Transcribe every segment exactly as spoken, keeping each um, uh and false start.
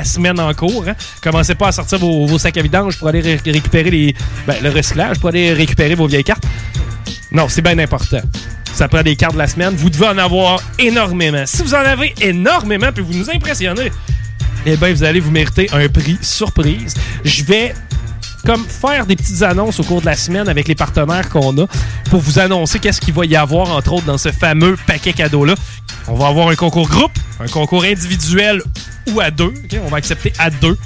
La semaine en cours, hein? Commencez pas à sortir vos, vos sacs à vidange pour aller ré- récupérer les, ben, le recyclage, pour aller récupérer vos vieilles cartes. Non, c'est bien important. Ça prend des cartes de la semaine, vous devez en avoir énormément. Si vous en avez énormément puis vous nous impressionnez, eh bien, vous allez vous mériter un prix surprise. Je vais comme faire des petites annonces au cours de la semaine avec les partenaires qu'on a pour vous annoncer qu'est-ce qu'il va y avoir, entre autres, dans ce fameux paquet cadeau-là. On va avoir un concours groupe, un concours individuel ou à deux. Okay? On va accepter à deux.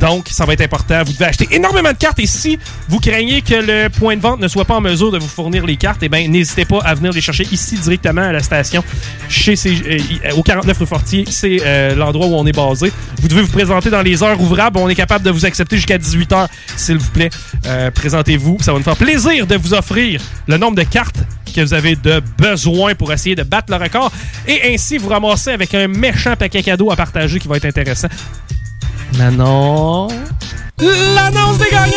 Donc, ça va être important. Vous devez acheter énormément de cartes. Et si vous craignez que le point de vente ne soit pas en mesure de vous fournir les cartes, eh bien, n'hésitez pas à venir les chercher ici directement à la station, chez C J, euh, au quarante-neuf rue Fortier. C'est euh, l'endroit où on est basé. Vous devez vous présenter dans les heures ouvrables. On est capable de vous accepter jusqu'à dix-huit heures. S'il vous plaît, euh, présentez-vous. Ça va nous faire plaisir de vous offrir le nombre de cartes que vous avez de besoin pour essayer de battre le record. Et ainsi, vous ramassez avec un méchant paquet cadeau à partager qui va être intéressant. Manon, l'annonce des gagnants!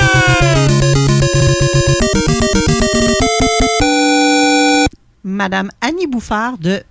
Madame Annie Bouffard de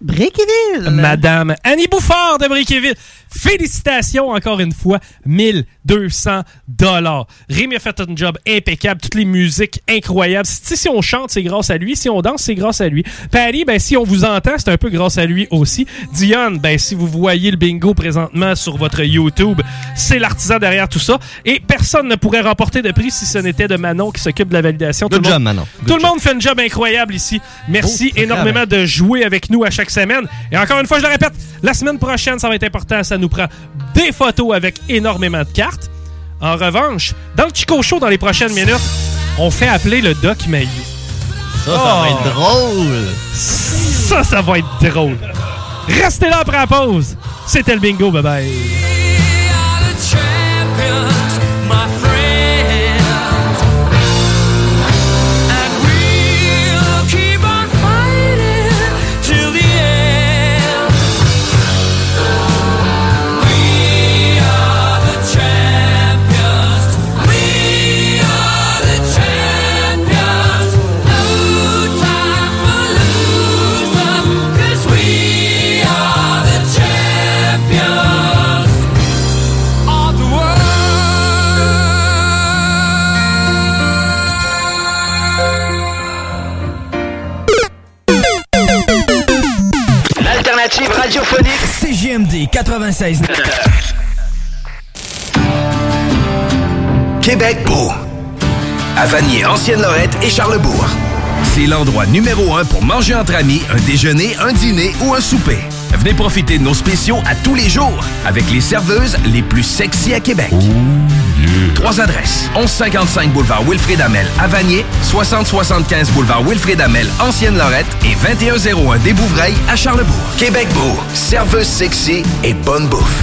Briqueville. Madame Annie Bouffard de Briqueville. Félicitations encore une fois, mille deux cents dollars. Rémi a fait un job impeccable, toutes les musiques incroyables. Si, si on chante, c'est grâce à lui. Si on danse, c'est grâce à lui. Paris, ben si on vous entend, c'est un peu grâce à lui aussi. Dion, ben si vous voyez le bingo présentement sur votre YouTube, c'est l'artisan derrière tout ça. Et personne ne pourrait remporter de prix si ce n'était de Manon qui s'occupe de la validation. Good tout job, monde, Manon. Good tout job. Le monde fait un job incroyable ici. Merci oh, énormément vrai. De jouer avec nous à chaque semaine. Et encore une fois, je le répète, la semaine prochaine, ça va être important. Ça nous prend des photos avec énormément de cartes. En revanche, dans le Chico Show, dans les prochaines minutes, on fait appeler le Doc Maï. Ça, oh, ça va être drôle. Ça, ça va être drôle. Restez là après la pause. C'était le bingo. Bye-bye. Radiophonique C J M D quatre-vingt-seize Québec Beau à Vanier, Ancienne-Lorette et Charlesbourg. C'est l'endroit numéro un pour manger entre amis, un déjeuner, un dîner ou un souper. Venez profiter de nos spéciaux à tous les jours avec les serveuses les plus sexy à Québec. Oh, yeah. Trois adresses. onze cent cinquante-cinq boulevard Wilfrid-Hamel à Vanier, soixante soixante-quinze boulevard Wilfrid-Hamel, Ancienne-Lorette et vingt et un zéro un des Bouvrailles à Charlesbourg. Québec Beau, serveuse sexy et bonne bouffe.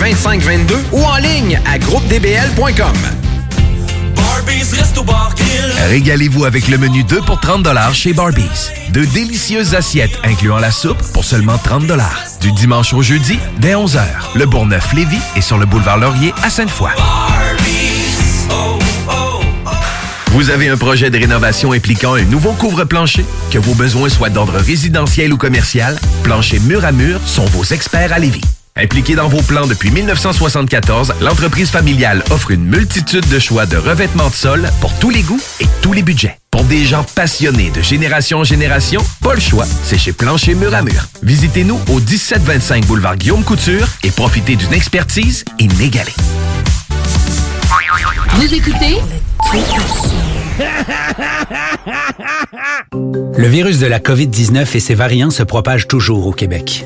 deux cinq deux deux ou en ligne à groupe d b l point com. Régalez-vous avec le menu deux pour trente dollars chez Barbies. De délicieuses assiettes incluant la soupe pour seulement trente dollars. Du dimanche au jeudi, dès onze heures, le Bourneuf Lévis est sur le boulevard Laurier à Sainte-Foy. Barbies, oh, oh, oh. Vous avez un projet de rénovation impliquant un nouveau couvre-plancher? Que vos besoins soient d'ordre résidentiel ou commercial, Plancher Mur à Mur sont vos experts à Lévis. Impliquée dans vos plans depuis dix-neuf cent soixante-quatorze, l'entreprise familiale offre une multitude de choix de revêtements de sol pour tous les goûts et tous les budgets. Pour des gens passionnés de génération en génération, pas le choix, c'est chez Plancher Mur à Mur. Visitez-nous au dix-sept vingt-cinq boulevard Guillaume Couture et profitez d'une expertise inégalée. Vous écoutez? Le virus de la covid dix-neuf et ses variants se propagent toujours au Québec.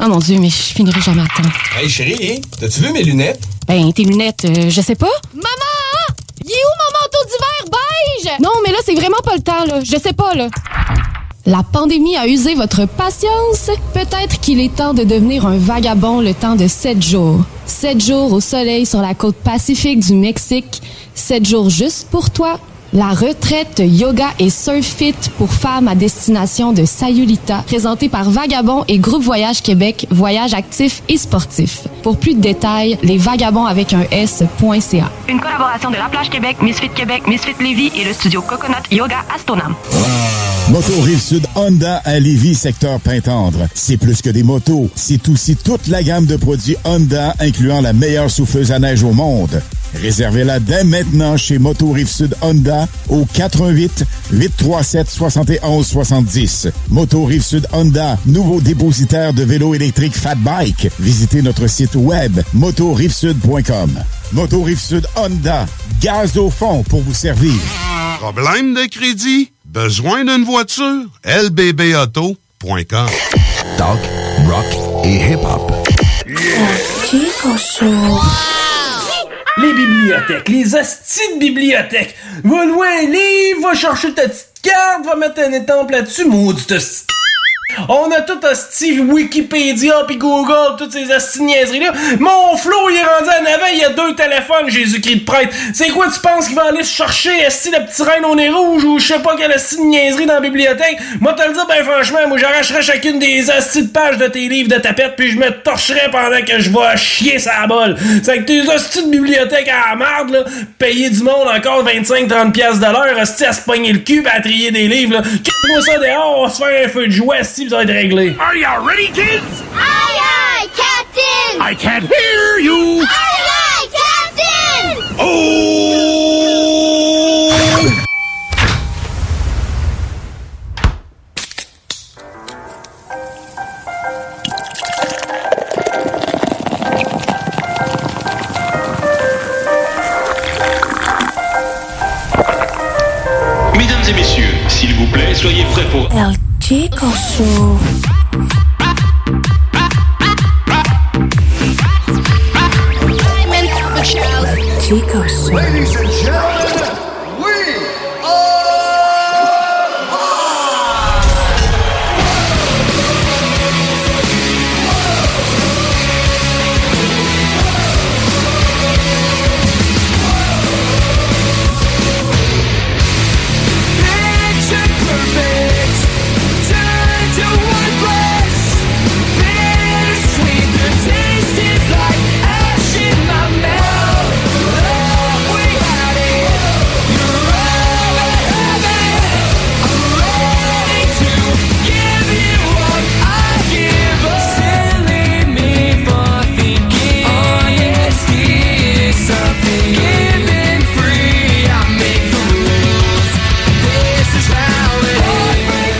Oh mon Dieu, mais je finirai jamais à temps. Hey chérie, t'as-tu vu mes lunettes? Ben, tes lunettes, euh, je sais pas. Maman! Il est où mon manteau d'hiver beige? Non, mais là, c'est vraiment pas le temps, là. Je sais pas, là. La pandémie a usé votre patience? Peut-être qu'il est temps de devenir un vagabond le temps de sept jours. sept jours au soleil sur la côte pacifique du Mexique. sept jours juste pour toi. La retraite yoga et surf fit pour femmes à destination de Sayulita, présentée par Vagabond et Groupe Voyage Québec, voyage actif et sportif. Pour plus de détails, lesvagabonds avec un s point c a. Une collaboration de La Plage Québec, Misfit Québec, Misfit Lévis et le studio Coconut Yoga à Stoneham. Moto Rive-Sud Honda à Lévis, secteur Pintendre. C'est plus que des motos, c'est aussi toute la gamme de produits Honda, incluant la meilleure souffleuse à neige au monde. Réservez-la dès maintenant chez Moto Rive-Sud Honda au quatre un huit, huit trois sept, sept un sept zéro. Moto Rive-Sud Honda, nouveau dépositaire de vélos électriques Fatbike. Visitez notre site web moto rive sud point com. Moto Rive-Sud Honda, gaz au fond pour vous servir. Problème de crédit? Besoin d'une voiture? l b b auto point com. Talk, rock et hip-hop. Yeah. Chico Show. Les bibliothèques, les hosties de bibliothèques. Va loin un livre, va chercher ta petite carte, va mettre un étampe là-dessus, maudite hostie. On a tout hostie Wikipédia pis Google, toutes ces hosties niaiseries-là. Mon Flo, il est rendu en avant, il y a deux téléphones, Jésus-Christ de prêtre. C'est quoi tu penses qu'il va aller chercher hostie la petite reine au nez rouge ou je sais pas quelle hostie niaiserie dans la bibliothèque? Moi te le dis, ben franchement, moi j'arracherais chacune des hosties de pages de tes livres de tapette pis je me torcherais pendant que je vais chier sa bol. C'est que tes hosties de bibliothèque à la marde, là, payer du monde encore vingt-cinq à trente piastres de l'heure, hostie à se pogner le cul pis à trier des livres, là. Qu'est-ce que ça dehors, on va se faire un feu de joie, hostie. Are you ready, kids? Aye, aye, Captain! I can't hear you! Aye, aye, Captain! Oh! Mesdames et messieurs, s'il vous plaît, soyez prêts pour... L. Chico Show. Chico Show. Ladies and gentlemen, we are... Like ash in my mouth, love without it.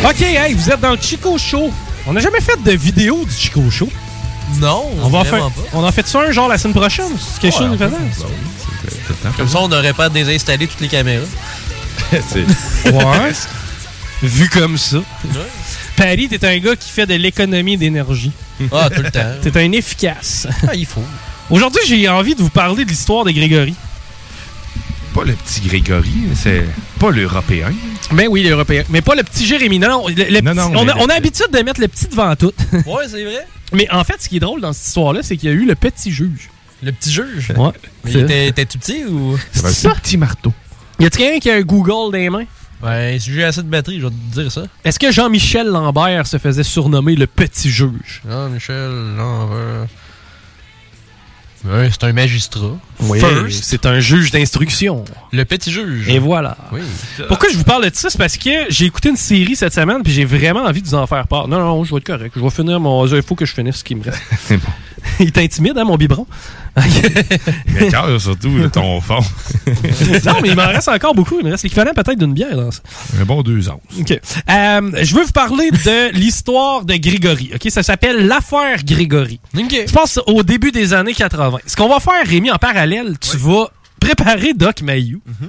OK, hey, vous êtes dans le Chico Show. On n'a jamais fait de vidéo du Chico Show. Non, on va faire, pas. On en fait ça un genre la semaine prochaine. C'est quelque chose de faisant. Comme ça, on n'aurait pas désinstallé toutes les caméras. C'est... Ouais. Vu comme ça. Ouais. Paris, t'es un gars qui fait de l'économie d'énergie. Ah, tout le temps. T'es un efficace. Ah, il faut. Aujourd'hui, j'ai envie de vous parler de l'histoire de Grégory. Pas le petit Grégory, c'est pas l'Européen. Mais oui, l'Européen. Mais pas le petit Jérémy. Non, non, le, le non, non petit, on, a, on a l'habitude de mettre le petit devant tout. Ouais, c'est vrai. Mais en fait, ce qui est drôle dans cette histoire-là, c'est qu'il y a eu le petit juge. Le petit juge? Ouais. Mais il était, était-tu petit ou... C'est ça? Un petit marteau. Y a-t-il quelqu'un qui a un Google dans les mains? Ouais, si j'ai assez de batterie, je vais te dire ça. Est-ce que Jean-Michel Lambert se faisait surnommer le petit juge? Jean-Michel Lambert... Oui, c'est un magistrat. Oui, First. C'est un juge d'instruction. Le petit juge. Et voilà. Oui. Pourquoi je vous parle de ça? C'est parce que j'ai écouté une série cette semaine puis j'ai vraiment envie de vous en faire part. Non, non, je vais être correct. Je vais finir mon... Il faut que je finisse ce qui me reste. C'est bon. Il t'intimide, hein, mon biberon? Le cœur, surtout, ton fond. Non, mais il m'en reste encore beaucoup. Il me reste l'équivalent peut-être d'une bière dans ça. Un bon deux ans. OK. Euh, je veux vous parler de l'histoire de Grégory. OK? Ça s'appelle l'affaire Grégory. Okay. Je pense au début des années quatre-vingts. Ce qu'on va faire, Rémi, en parallèle, tu oui. vas préparer Doc Maï. Mm-hmm.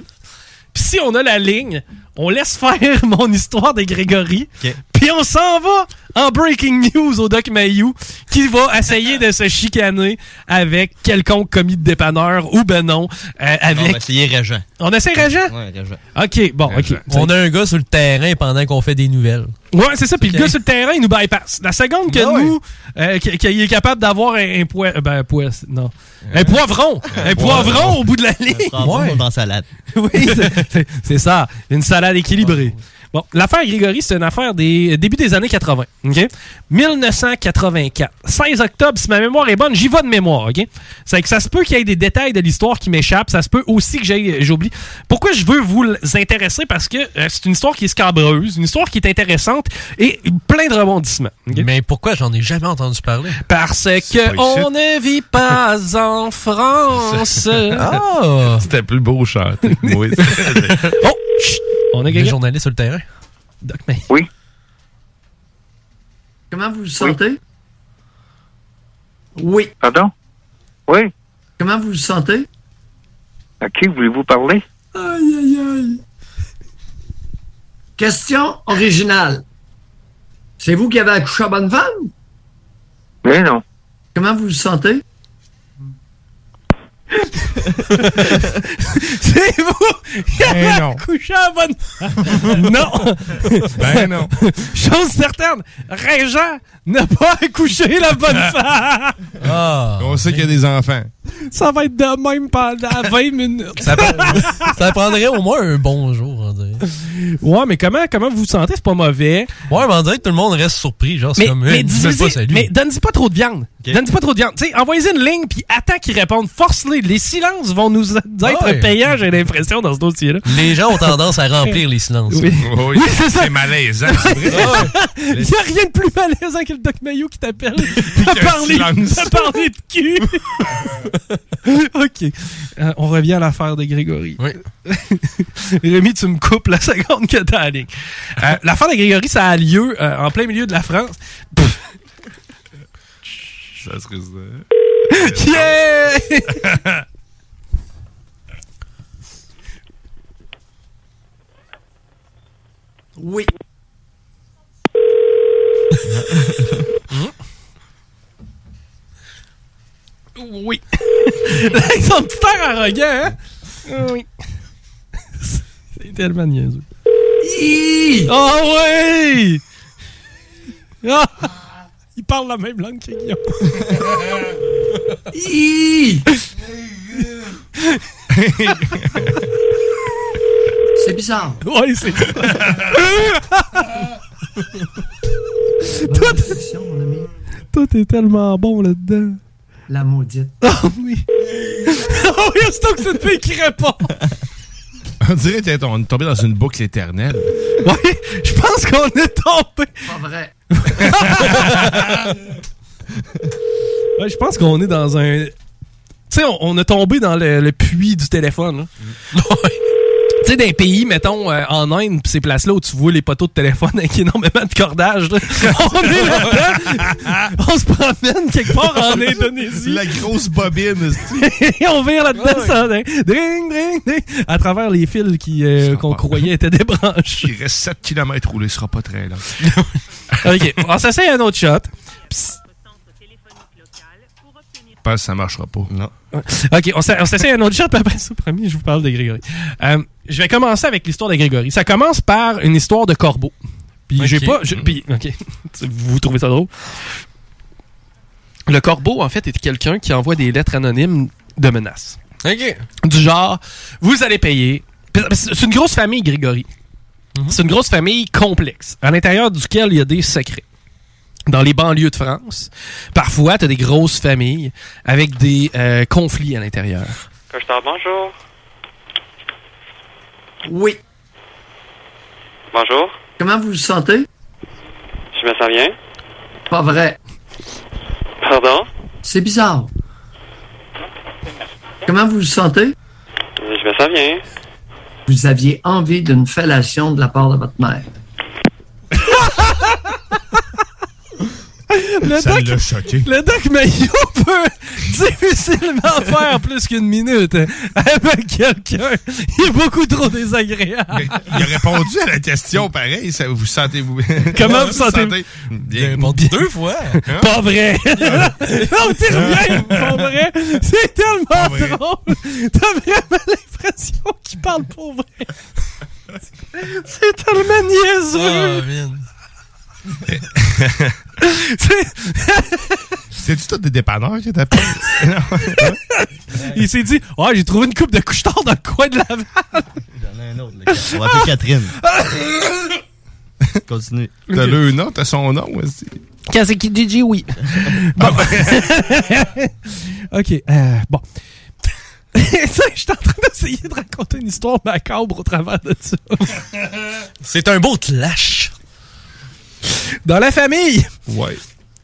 Puis si on a la ligne, on laisse faire mon histoire de Grégory. Okay. Puis on s'en va en breaking news au Doc Maï qui va essayer de se chicaner avec quelconque commis de dépanneur ou ben non. Euh, avec... On va essayer Régent. On essaie Régent? Ouais, Régent. OK, bon, Régent. OK. On a un gars sur le terrain pendant qu'on fait des nouvelles. Ouais, c'est ça. Puis okay. Le gars sur le terrain, il nous bypass. La seconde que ben nous, ouais. euh, qu'il est capable d'avoir un, un poivron. Ben, poivron, non. Un, un poivron. Un, un poivron, poivron au bout de la ligne. Un poivron dans salade. Oui, c'est, c'est, c'est ça. Une salade équilibrée. Bon, l'affaire Grégory, c'est une affaire des début des années quatre-vingts. Okay? dix-neuf cent quatre-vingt-quatre. seize octobre, si ma mémoire est bonne, j'y vais de mémoire. Okay? C'est que ça se peut qu'il y ait des détails de l'histoire qui m'échappent. Ça se peut aussi que j'ai, j'oublie. Pourquoi je veux vous intéresser? Parce que euh, c'est une histoire qui est scabreuse, une histoire qui est intéressante et plein de rebondissements. Okay? Mais pourquoi j'en ai jamais entendu parler? Parce que on ne vit pas en France. Oh. C'était plus beau chanter. Oui. Oh! Chut. On a quelqu'un journaliste sur le terrain. Doc Maï. Oui. Comment vous vous sentez? Oui. oui. Pardon? Oui. Comment vous vous sentez? À qui voulez-vous parler? Aïe, aïe, aïe. Question originale. C'est vous qui avez accouché à bonne femme? Mais non. Comment vous vous sentez? C'est vous qui avez couché à bonne non ben non chose certaine, Régent n'a pas accouché la bonne femme. Oh, on sait qu'il y a des enfants, ça va être de même pendant vingt minutes. ça, ça prendrait au moins un bon jour, on dirait. Ouais, mais comment, comment vous vous sentez? C'est pas mauvais. Ouais, mais on dirait que tout le monde reste surpris, genre. Mais, c'est comme mais, dis-y, pas, salut. Mais donne-y pas trop de viande. Okay. Donne-y pas trop de viande. T'sais, envoyez-y une ligne puis attends qu'ils répondent. Force-les. Les silences vont nous être ouais. payants, j'ai l'impression, dans ce dossier-là. Les gens ont tendance à remplir les silences. Oui, oui, oui, c'est ça. C'est malaisant. Il n'y a rien de plus malaisant que le Doc Maï qui t'appelle à parler, parler de cul. OK. Euh, on revient à l'affaire de Grégory. Oui. Rémi, tu me coupes la seconde que t'as la ligne. Euh, l'affaire de Grégory, ça a lieu euh, en plein milieu de la France. Pff. Ça serait ça. Yeah! Oui. Oui. Ils sont petit air arrogant, hein? Oui. C'est tellement niaiseux. Ah oh, oui! Oh. Il parle la même langue que Guillaume. C'est bizarre. Oui, c'est bizarre. Toi, t'es tellement bon là-dedans. La maudite. Oh oui. Oh oui, c'est que c'est une fille qui répond. On dirait qu'on est tombé dans une boucle éternelle. Oui, je pense qu'on est tombé. Pas vrai. Ouais, je pense qu'on est dans un... Tu sais, on, on est tombé dans le, le puits du téléphone. Hein. Mm. Tu sais, d'un pays, mettons, euh, en Inde, pis ces places-là où tu vois les poteaux de téléphone avec énormément de cordage, là. On est là-dedans. On se promène quelque part en Indonésie. La grosse bobine, et on vire là-dedans, ouais. Ça, hein. Dring, dring, dring. À travers les fils qui, euh, qu'on croyait étaient des branches. Il reste sept kilomètres roulés, ce sera pas très long. OK, on s'essaye un autre shot. Psst. Je pense que ça ne marchera pas. Non. OK, on s'essaie un autre shot, puis après ça, promis, je vous parle de Grégory. Euh, je vais commencer avec l'histoire de Grégory. Ça commence par une histoire de corbeau. Puis okay. j'ai pas... Je, puis, OK, vous trouvez ça drôle? Le corbeau, en fait, est quelqu'un qui envoie des lettres anonymes de menaces. OK. Du genre, vous allez payer... C'est une grosse famille, Grégory. Mm-hmm. C'est une grosse famille complexe, à l'intérieur duquel il y a des secrets. Dans les banlieues de France, parfois, t'as des grosses familles avec des euh, conflits à l'intérieur. Couche-Tard, bonjour. Oui. Bonjour. Comment vous vous sentez? Je me sens bien. Pas vrai. Pardon? C'est bizarre. Comment vous vous sentez? Je me sens bien. Vous aviez envie d'une fellation de la part de votre mère. Le ça doc, l'a choqué. Le Doc Maï peut difficilement faire plus qu'une minute avec quelqu'un. Il est beaucoup trop désagréable. Mais il a répondu à la question pareil. Ça, vous sentez-vous... Comment vous, vous sentez-vous? Sentez... Il répond deux fois. Hein? Pas vrai. Non, tu reviens. Pas vrai. C'est tellement vrai. Drôle. T'as vraiment l'impression qu'il parle pour vrai. C'est tellement niaiseux. Oh, mine. C'est-tu tout des dépanneurs qui t'appellent? Il s'est dit, oh, j'ai trouvé une coupe de Couche-Tard dans le coin de Laval. J'en ai un autre, là. On va appeler Catherine. Continue. T'as okay. le nom, t'as son nom aussi. Kazeki D J, oui. Bon. OK, euh, bon. Je suis en train d'essayer de raconter une histoire macabre au travers de ça. C'est un beau clash. Dans la famille, ouais.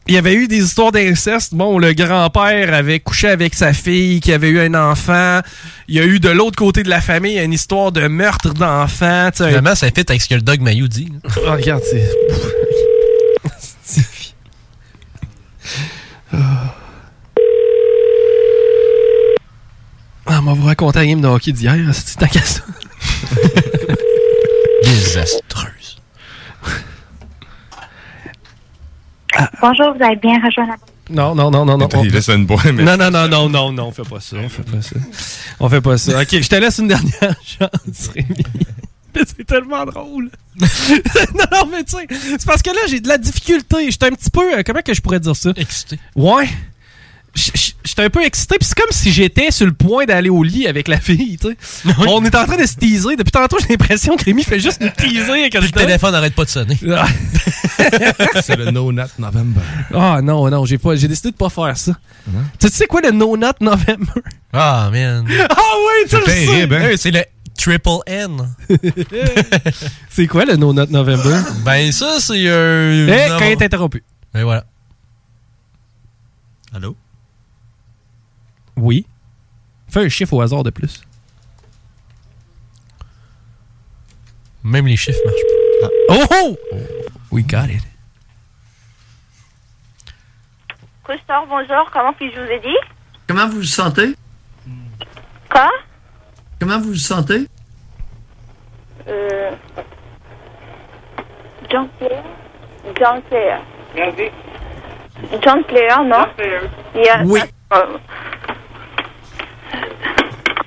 Il y avait eu des histoires d'inceste. Bon, le grand-père avait couché avec sa fille qui avait eu un enfant. Il y a eu de l'autre côté de la famille une histoire de meurtre d'enfant. Finalement, ça fit avec ce que le Doc Maï dit. Oh, regarde, c'est... Ah, on va vous raconter un game de hockey d'hier. C'est tant qu'à ça. Désastreuse. Ah. Bonjour, vous avez bien rejoint la... Non, non, non, non, non. Il laisse une boîte, mais... Non, non, non, non, non, non, on fait pas ça, on fait pas ça. On fait pas ça. OK, je te laisse une dernière chance, Rémi. C'est tellement drôle. Non, non, mais tu sais, c'est parce que là, j'ai de la difficulté. J'étais un petit peu... Euh, comment que je pourrais dire ça? Excité. Ouais. J'étais un peu excité, puis c'est comme si j'étais sur le point d'aller au lit avec la fille, tu sais. On est en train de se teaser. Depuis tantôt, j'ai l'impression que Rémi fait juste nous teaser. Quand le téléphone n'arrête pas de sonner. Ah. C'est le No Not November. Ah non, non, j'ai pas, j'ai décidé de pas faire ça. Mm-hmm. Tu sais quoi le No Not November? Ah, oh, man. Ah oui, tu le sais. Hein? C'est le Triple N. C'est quoi le No Not November? Ben ça, c'est... Euh, Et non. Quand il est interrompu. Et voilà. Allô? Oui. Fais un chiffre au hasard de plus. Même les chiffres marchent pas. Ah. Oh! Oh! We got it. Couche-Tard, bonjour. Comment puis-je vous aider? Comment vous vous sentez? Quoi? Comment vous vous sentez? Euh... Jean-Pierre. Jean-Pierre. Merci. Jean-Pierre, non? Jean-Pierre. Yeah. Oui. Euh...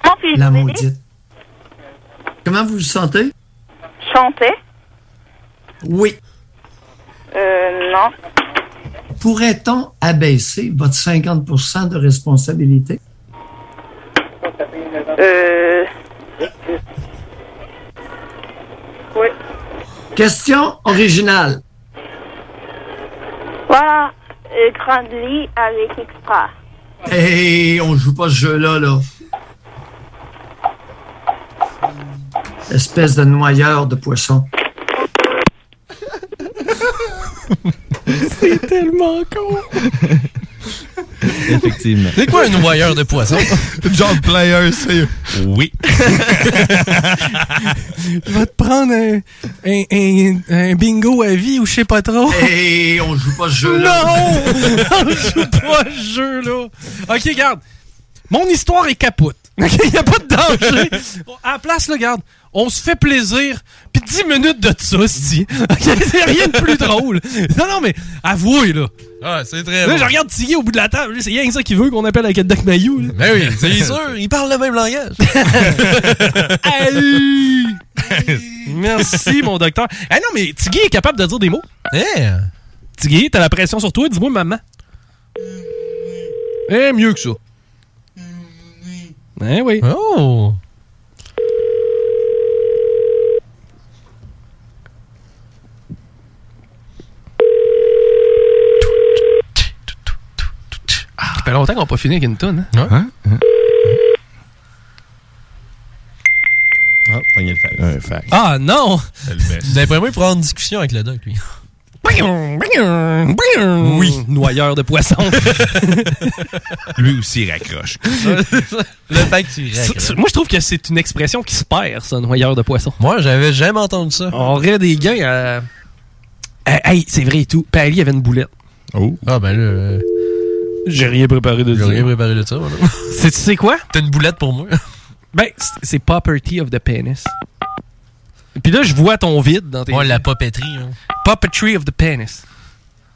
Comment puis-je La vous maudite. Aider? Comment vous vous sentez? Chanter? Oui. Euh, non. Pourrait-on abaisser votre cinquante pour cent de responsabilité? Euh... Oui. Question originale. Voilà. Euh, grande lit avec extra. Hey, on joue pas ce jeu-là, là. Espèce de noyeur de poisson. C'est tellement con. Effectivement. C'est quoi un noyeur de poisson? John Player, c'est... Oui. Je vais te prendre un, un, un, un bingo à vie ou je sais pas trop. Hey, on joue pas ce jeu-là. Non! On joue pas ce jeu-là. OK, regarde. Mon histoire est capote. Il n'y a pas de danger. À la place, là, regarde. On se fait plaisir, puis dix minutes de ça, c'ti. C'est rien de plus drôle. Non, non, mais avouez, là. Ah, c'est très là, bon. Je regarde Tigui au bout de la table. C'est rien que ça qu'il veut qu'on appelle avec le Doc Maï. Mais oui, c'est sûr. Il parle le même langage. Allez. Merci, mon docteur. Ah non, mais Tigui est capable de dire des mots. Hey. Tigui, t'as la pression sur toi. Dis-moi, maman. Eh, mieux que ça. Eh oui. Oh. Ça fait longtemps qu'on n'a pas fini avec une toune. Hein? Hein? Hein? Oh, prenez le fax. Un fax. Ah non! C'est le best. D'après moi, il pourra avoir une discussion avec le doc, lui. Oui, noyeur de poisson. Lui aussi raccroche. Le fax, tu raccroches. Moi, je trouve que c'est une expression qui se perd, ça, noyeur de poisson. Moi, j'avais jamais entendu ça. On aurait des gains à... à... Hey, c'est vrai et tout. Pally avait une boulette. Oh. Ah ben là... Euh... J'ai rien préparé de ça. J'ai rien préparé de ça, voilà. C'est, tu sais quoi? T'as une boulette pour moi? Ben, c'est Puppetry of the Penis. Puis là, je vois ton vide dans tes... Ouais, la papeterie. Hein. Puppetry of the Penis.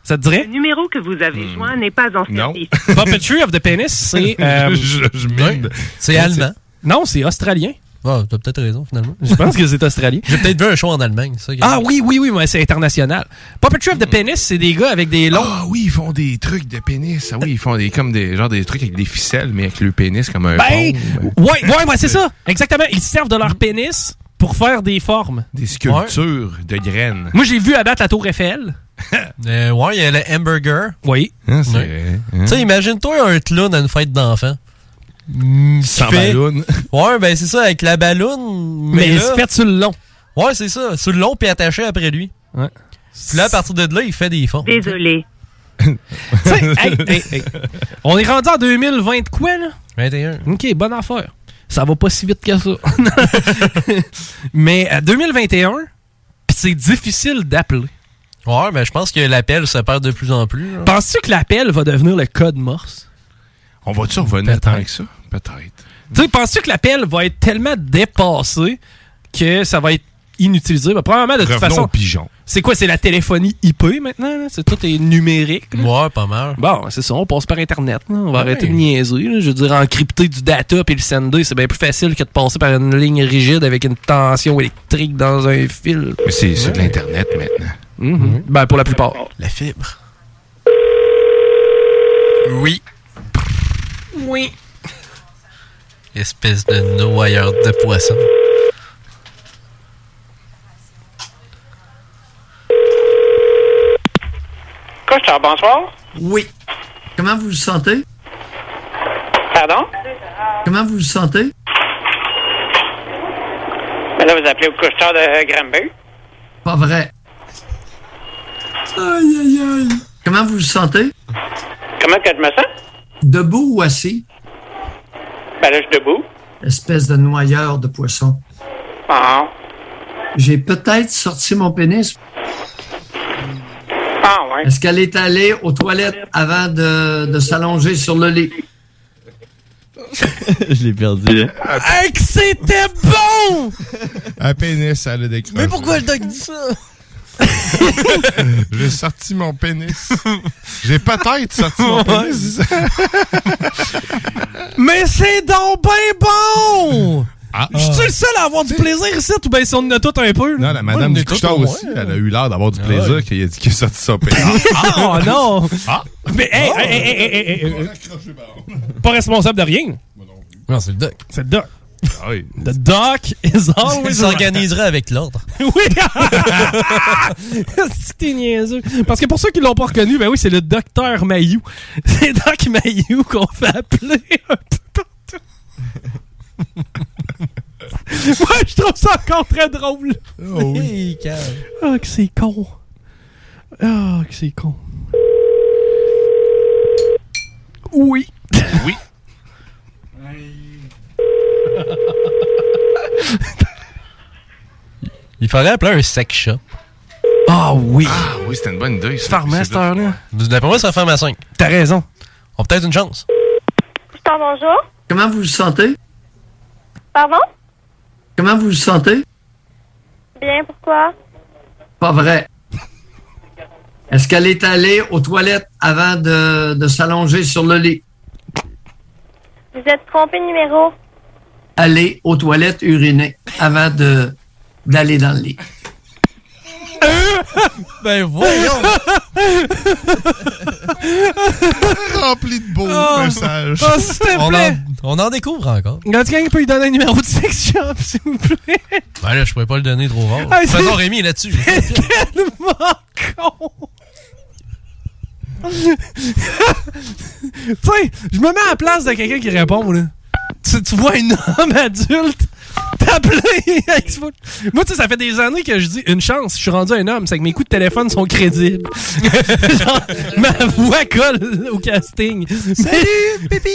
Ça te dirait? Le numéro que vous avez hmm. joint n'est pas en service. Non. Puppetry of the Penis, c'est... Euh, je je mine. C'est allemand. C'est... Non, c'est australien. Oh, t'as peut-être raison, finalement. Je pense que c'est australien. J'ai peut-être vu un show en Allemagne, ça. Ah a... oui, oui, oui, mais c'est international. Puppetry of the Penis, c'est des gars avec des longs... Ah oui, ils font des trucs de pénis. Ah oui, ils font des comme des genre des trucs avec des ficelles, mais avec le pénis comme un ben, pont. Ouais, ouais, ouais, c'est ça. Exactement. Ils servent de leur pénis pour faire des formes. Des sculptures ouais. de graines. Moi, j'ai vu à date la Tour Eiffel. euh, ouais, il y a le hamburger. Oui. Hein, c'est... Ouais. Hein? Tu sais, imagine-toi un clown à une fête d'enfants. Sans balloune. Ouais, ben c'est ça, avec la balloune. Mais, mais il se perd sur le long. Ouais, c'est ça. Sur le long, puis attaché après lui. Ouais. Puis là, à partir de là, il fait des fonds. Désolé. Tu sais, hey, hey, hey. On est rendu en deux mille vingt quoi, là? vingt et un OK, bonne affaire. Ça va pas si vite que ça. Mais à deux mille vingt et un puis c'est difficile d'appeler. Ouais, ben je pense que l'appel se perd de plus en plus. Là. Penses-tu que l'appel va devenir le code Morse? On va-tu revenir tant que ça? Peut-être. Tu sais, penses-tu que l'appel va être tellement dépassé que ça va être inutilisé? Ben, probablement, de Revenons toute façon... pigeon. C'est quoi? C'est la téléphonie I P maintenant? Là? C'est tout est numérique? Là. Ouais, pas mal. Bon, c'est ça. On passe par Internet. Là. On va ouais. arrêter de niaiser. Là. Je veux dire, encrypter du data puis le sender, c'est bien plus facile que de passer par une ligne rigide avec une tension électrique dans un fil. Mais c'est, c'est ouais. de l'Internet maintenant. Mm-hmm. Mm-hmm. Ben, pour la plupart. La fibre. Oui. Oui. Espèce de noyeur de poisson. Couche-Tard, bonsoir. Oui. Comment vous vous sentez? Pardon? Comment vous vous sentez? Mais là, vous appelez au Couche-Tard de Granby. Pas vrai. Aïe, aïe, aïe. Comment vous vous sentez? Comment que je me sens? Debout ou assis? Ben là, je suis debout. Espèce de noyeur de poisson. Ah. J'ai peut-être sorti mon pénis. Ah, ouais. Est-ce qu'elle est allée aux toilettes avant de, de s'allonger sur le lit? Je l'ai perdu. Hey, que c'était bon! Un pénis, elle a décroché. Mais pourquoi le doc dit ça? J'ai sorti mon pénis. J'ai peut-être sorti mon pénis. Mais c'est donc ben bon! Ah, je suis euh, le seul à avoir du plaisir ici, ou bien si on en a tout un peu? Non, la madame du Couche-Tard aussi, ouais. elle a eu l'air d'avoir du plaisir ouais. qu'elle a dit qu'elle a sorti son pénis. Ah, oh, non! Ah! Mais, hey, oh, hey, hey, hey, hey, hey, hey. Pas responsable de rien. Non, c'est le doc. C'est le doc. Oui. The doc is always. Il s'organisera avec l'ordre. Oui! C'était niaiseux. Parce que pour ceux qui l'ont pas reconnu, ben oui, c'est le docteur Mailloux. C'est Doc Mailloux qu'on fait appeler un peu partout. Moi, je trouve ça encore très drôle. Oh, oui. Ah, que c'est con. Ah, que c'est con. Oui. Oui. Il faudrait appeler un sex shop. Ah oui! Ah oui, c'était une bonne idée. C'est fermé à cette heure-là. D'après moi, ça ferme à cinq. T'as raison. On a peut-être une chance. Putain, bonjour. Comment vous vous sentez? Pardon? Comment vous vous sentez? Bien, pourquoi? Pas vrai. Est-ce qu'elle est allée aux toilettes avant de, de s'allonger sur le lit? Vous êtes trompé de numéro. Aller aux toilettes uriner avant de d'aller dans le lit. Ben voyons! Rempli de beaux oh, messages. Oh, s'il te plaît! On en, on en découvre encore. Quelqu'un peut lui donner un numéro de sex shop, s'il vous plaît? Ben là, je pouvais pas le donner trop rare. Ah, faisons Rémi là-dessus. C'est tellement con! Tu sais, je me mets à la place de quelqu'un qui répond, là. Tu, tu vois un homme adulte t'appeler avec ce... Moi, tu sais, ça fait des années que je dis une chance, je suis rendu un homme, c'est que mes coups de téléphone sont crédibles. Genre, ma voix colle au casting. Salut, pipi!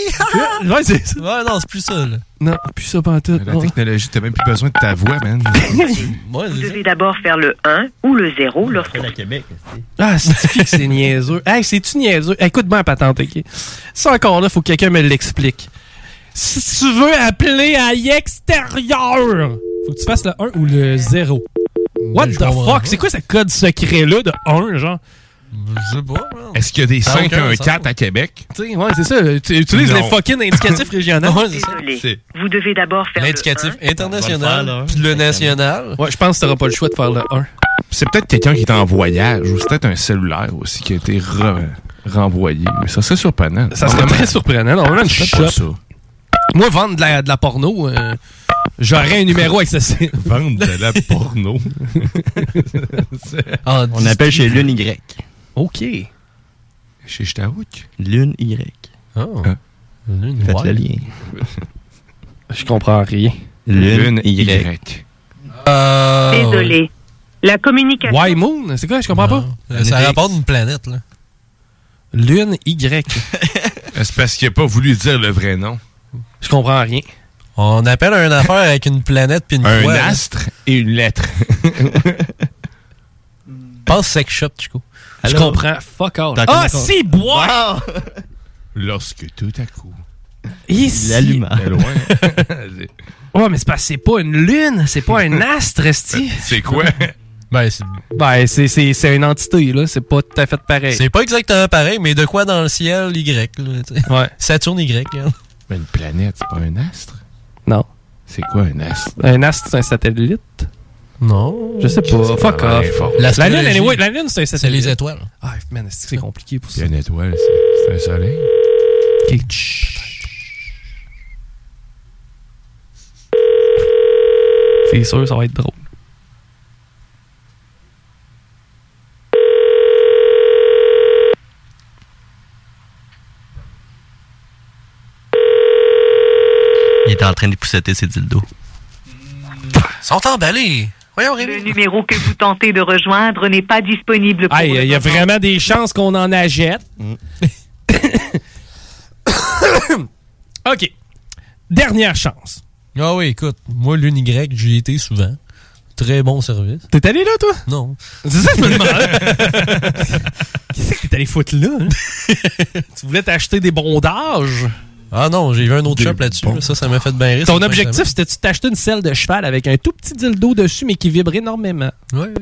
Ouais, c'est ça. Ouais, non, c'est plus ça, là. Non, plus ça pantoute. La technologie, t'as même plus besoin de ta voix, man. Vous devez d'abord faire le un ou le zéro lorsque... À Québec, c'est... Ah, c'est-tu que c'est niaiseux? Hey, c'est-tu niaiseux? Hey, écoute bien, patente, OK? Ça, encore là, faut que quelqu'un me l'explique. Si tu veux appeler à l'extérieur, faut que tu fasses le un ou le zéro. What the fuck? C'est quoi ce code secret-là de un, genre? Je sais pas. Est-ce qu'il y a des cinq un quatre à Québec? T'sais, ouais, c'est ça. Tu utilises les fucking indicatifs régionaux. Ouais, c'est ça. C'est... Vous devez d'abord faire l'indicatif le international puis le national. Ouais, je pense que t'auras pas le choix de faire le un. C'est peut-être quelqu'un qui est en voyage ou c'est peut-être un cellulaire aussi qui a été re... renvoyé. Mais ça serait surprenant. Ça serait très surprenant. On a une shop. Moi, vendre de la, de la porno, euh, j'aurais un numéro accessible. Vendre de la porno. Ah, on appelle chez Lune Y. OK. Chez Jtaouk? Lune Y. Oh. Ah. Lune Y. Faites le lien. Je comprends rien. Lune, Lune Y. y. Oh. Désolé. La communication. Why Moon? C'est quoi? Je comprends non. pas. Ça rapporte une planète, là. Lune Y. C'est parce qu'il n'a pas voulu dire le vrai nom. Je comprends rien. On appelle un affaire avec une planète puis une un voix. Un astre et une lettre. Passe sex shop, Chico. Je comprends. Fuck all. Ah, oh, si, bois! Wow. Lorsque tout à coup... Ici. L'allumage. Loin. Ouais, mais c'est pas, c'est pas une lune, c'est pas un astre, esti. C'est quoi? Ben, c'est... Ben, c'est, c'est, c'est une entité, là. C'est pas tout à fait pareil. C'est pas exactement pareil, mais de quoi dans le ciel, Y. Là, ouais. Saturne, Y, regarde. Mais une planète, c'est pas un astre? Non. C'est quoi un astre? Un astre, c'est un satellite? Non. Je sais pas. C'est Fuck off. La lune, elle est ouais, la lune, c'est un satellite. C'est les étoiles. Ah, man, c'est, c'est compliqué pour ça. C'est une étoile, c'est, c'est un soleil. Okay. C'est sûr, ça va être drôle. Il est en train de poussetter ses dildos. Ils sont emballés. Voyons, Rémi. Le numéro que vous tentez de rejoindre n'est pas disponible pour... Il y a vraiment des chances qu'on en achète. Mm. OK. Dernière chance. Ah oui, écoute. Moi, Lune Y, j'y étais souvent. Très bon service. T'es allé là, toi? Non. C'est ça que je me demande. Qu'est-ce que t'es allé foutre là? Hein? Tu voulais t'acheter des bondages? Ah non, j'ai vu un autre shop là-dessus. Bon. Ça, ça m'a fait bien rire. Ton objectif, c'était de t'acheter une selle de cheval avec un tout petit dildo dessus, mais qui vibre énormément. Ouais.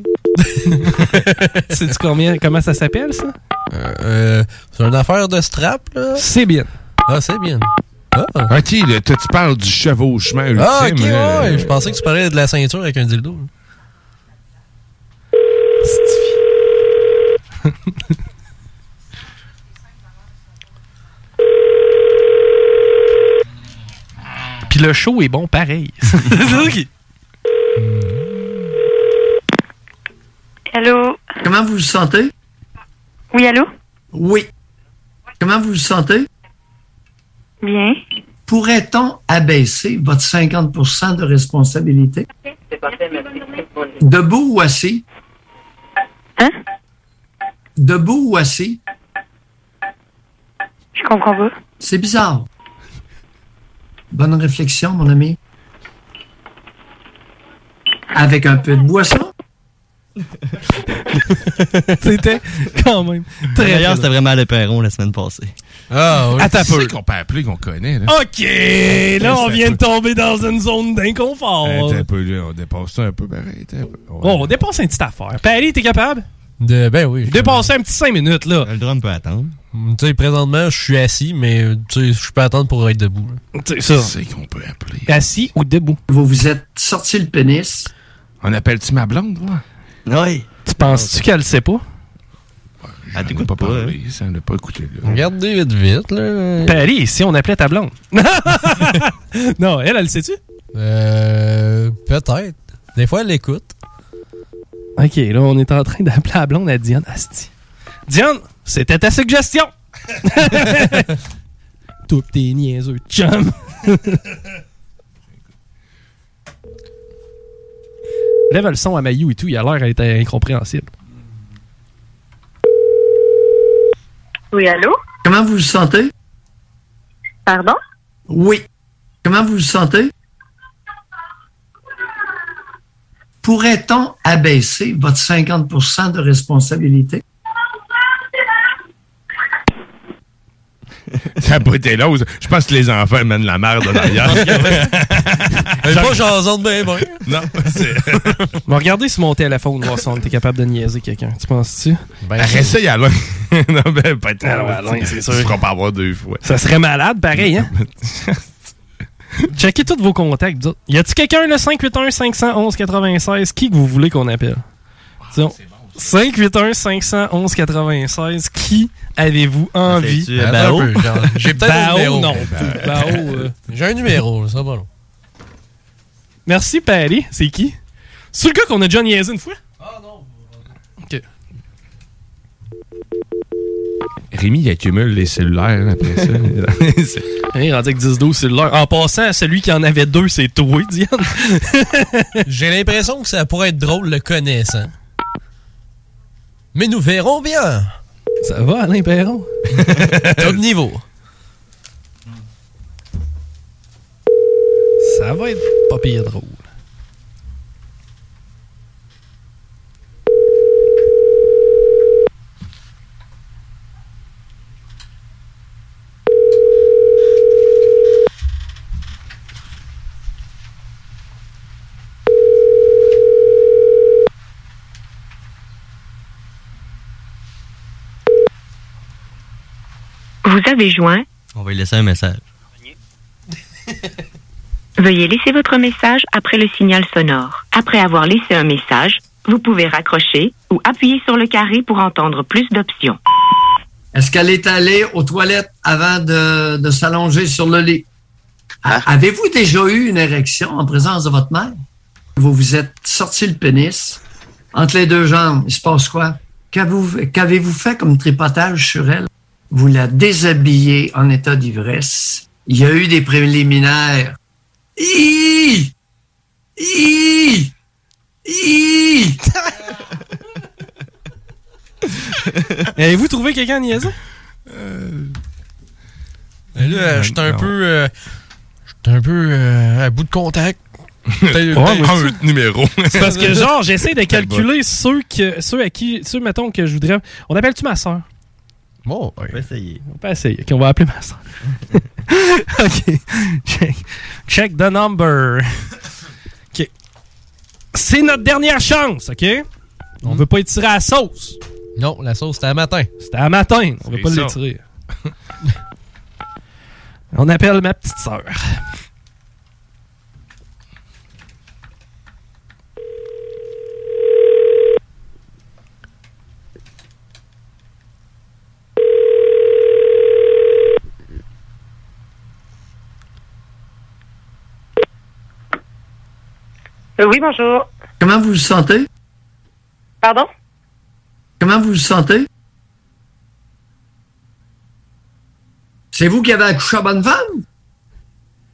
Sais-tu combien, comment ça s'appelle, ça? Euh, euh, c'est une affaire de strap, là. C'est bien. Ah, c'est bien. Ah. OK, là, tu parles du chevauchement ultime. Ah, OK, là, ouais. Euh, je pensais que tu parlais de la ceinture avec un dildo. Puis le show est bon, pareil. Okay. Allô? Comment vous vous sentez? Oui, allô? Oui. Comment vous vous sentez? Bien. Pourrait-on abaisser votre cinquante pour cent de responsabilité? C'est parfait, merci. Debout ou assis? Hein? Debout ou assis? Je Je comprends pas. C'est bizarre. Bonne réflexion, mon ami. Avec un peu de boisson. C'était quand même très. D'ailleurs, c'était vraiment le perron la semaine passée. Ah oui, c'est tu sais qu'on peut appeler, qu'on connaît. Là. OK, ouais, là, on vient de tomber dans une zone d'inconfort. Ouais, un peu, là, on dépasse ça un peu. Ben, un peu ouais. Bon, on dépasse une petite affaire. Paris, t'es capable? De, ben oui. Dépasser un petit cinq minutes, là. Le drum peut attendre. Tu sais, présentement, je suis assis, mais tu sais, je peux attendre pour être debout. C'est ça. C'est qu'on peut appeler. Assis ou debout. Vous vous êtes sorti le pénis. On appelle-tu ma blonde, ouais? Oui. Tu penses-tu qu'elle le sait pas? Elle ouais, t'écoute pas. pas parlé, hein? Ça, on l'a pas écouté. Là. Regardez vite, vite. Là. Paris, si on appelait ta blonde. Non, elle, elle le sait-tu? Euh. Peut-être. Des fois, elle l'écoute. OK, là, on est en train d'appeler la blonde à Diane Asti. Diane, c'était ta suggestion! Tout tes niaiseux, chum! Lève le son à Mayou et tout, il a l'air d'être incompréhensible. Oui, allô? Comment vous vous sentez? Pardon? Oui. Comment vous vous sentez? Pourrait-on abaisser votre cinquante pour cent de responsabilité? Ça n'a pas été l'ose. Je pense que les enfants mènent la merde d'ailleurs. J'ai pas jason de bien, non, c'est... Bon, regardez si mon téléphone, voir si on était capable de niaiser quelqu'un. Tu penses-tu? Ben, essaye à loin. Non, ben, peut-être. Alors, à loin, c'est sûr. Tu feras pas avoir deux fois. Ça serait malade, pareil, hein? Checkez tous vos contacts. Dites. Y a-t-il quelqu'un, le cinq huit un cinq un un neuf six, qui que vous voulez qu'on appelle? Wow, cinq huit un cinq un un neuf six, qui avez-vous envie? Bah, Bao? Peu, genre, j'ai peut-être Bao, un numéro. Non. Bao, euh... J'ai un numéro, ça va. Long. Merci, Paris. C'est qui? C'est le gars qu'on a déjà niaisé une fois? Ah non. OK. Rémi, il accumule les cellulaires après ça. Il est rendu avec dix douze cellulaires. En passant, celui qui en avait deux, c'est toi, Diane. J'ai l'impression que ça pourrait être drôle le connaissant. Mais nous verrons bien. Ça va, Alain Perron? Top niveau. Ça va être pas pire drôle. Vous avez joint. On va lui laisser un message. Veuillez laisser votre message après le signal sonore. Après avoir laissé un message, vous pouvez raccrocher ou appuyer sur le carré pour entendre plus d'options. Est-ce qu'elle est allée aux toilettes avant de, de s'allonger sur le lit? Ah. Avez-vous déjà eu une érection en présence de votre mère? Vous vous êtes sorti le pénis. Entre les deux jambes, il se passe quoi? Qu'avez-vous, qu'avez-vous fait comme tripotage sur elle? Vous la déshabillez en état d'ivresse. Il y a eu des préliminaires. Iiii! Iiii! Iiii! Avez-vous trouvé quelqu'un niaisant? Euh... Là, j'étais un peu... Euh, j'étais un peu euh, à bout de contact. T'as, oh, t'as un numéro. C'est parce que, genre, j'essaie de calculer ceux, que, ceux à qui... Ceux, mettons, que je voudrais... On appelle-tu ma sœur? Bon, ouais. On peut essayer. On peut essayer. OK, on va appeler ma soeur. OK. Check. Check the number. OK. C'est notre dernière chance, OK? On mm. veut pas étirer la sauce. Non, la sauce, c'était à matin. C'était à matin. On c'est veut pas ça. L'étirer. On appelle ma petite soeur. Oui, bonjour. Comment vous vous sentez? Pardon? Comment vous vous sentez? C'est vous qui avez accouché à bonne femme?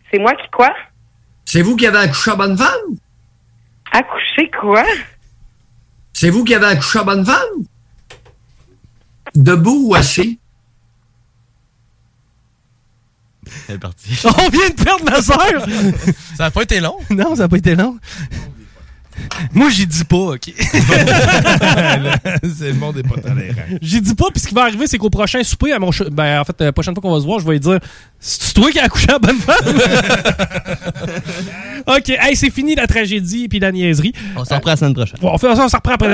C'est moi qui quoi? C'est vous qui avez accouché à bonne femme? Accouché quoi? C'est vous qui avez accouché à bonne femme? Debout ou assis? Elle est partie. On vient de perdre ma soeur! Ça n'a pas été long? Non, ça n'a pas été long. Moi, j'y dis pas, OK? C'est le monde des pas tolérants. J'y dis pas, puis ce qui va arriver, c'est qu'au prochain souper, à mon ch... ben, en fait, la prochaine fois qu'on va se voir, je vais lui dire « C'est toi qui as accouché à la bonne femme? » OK, hey, c'est fini la tragédie puis la niaiserie. On s'en reprend euh... la semaine prochaine. Bon, on, fait, on s'en reprend après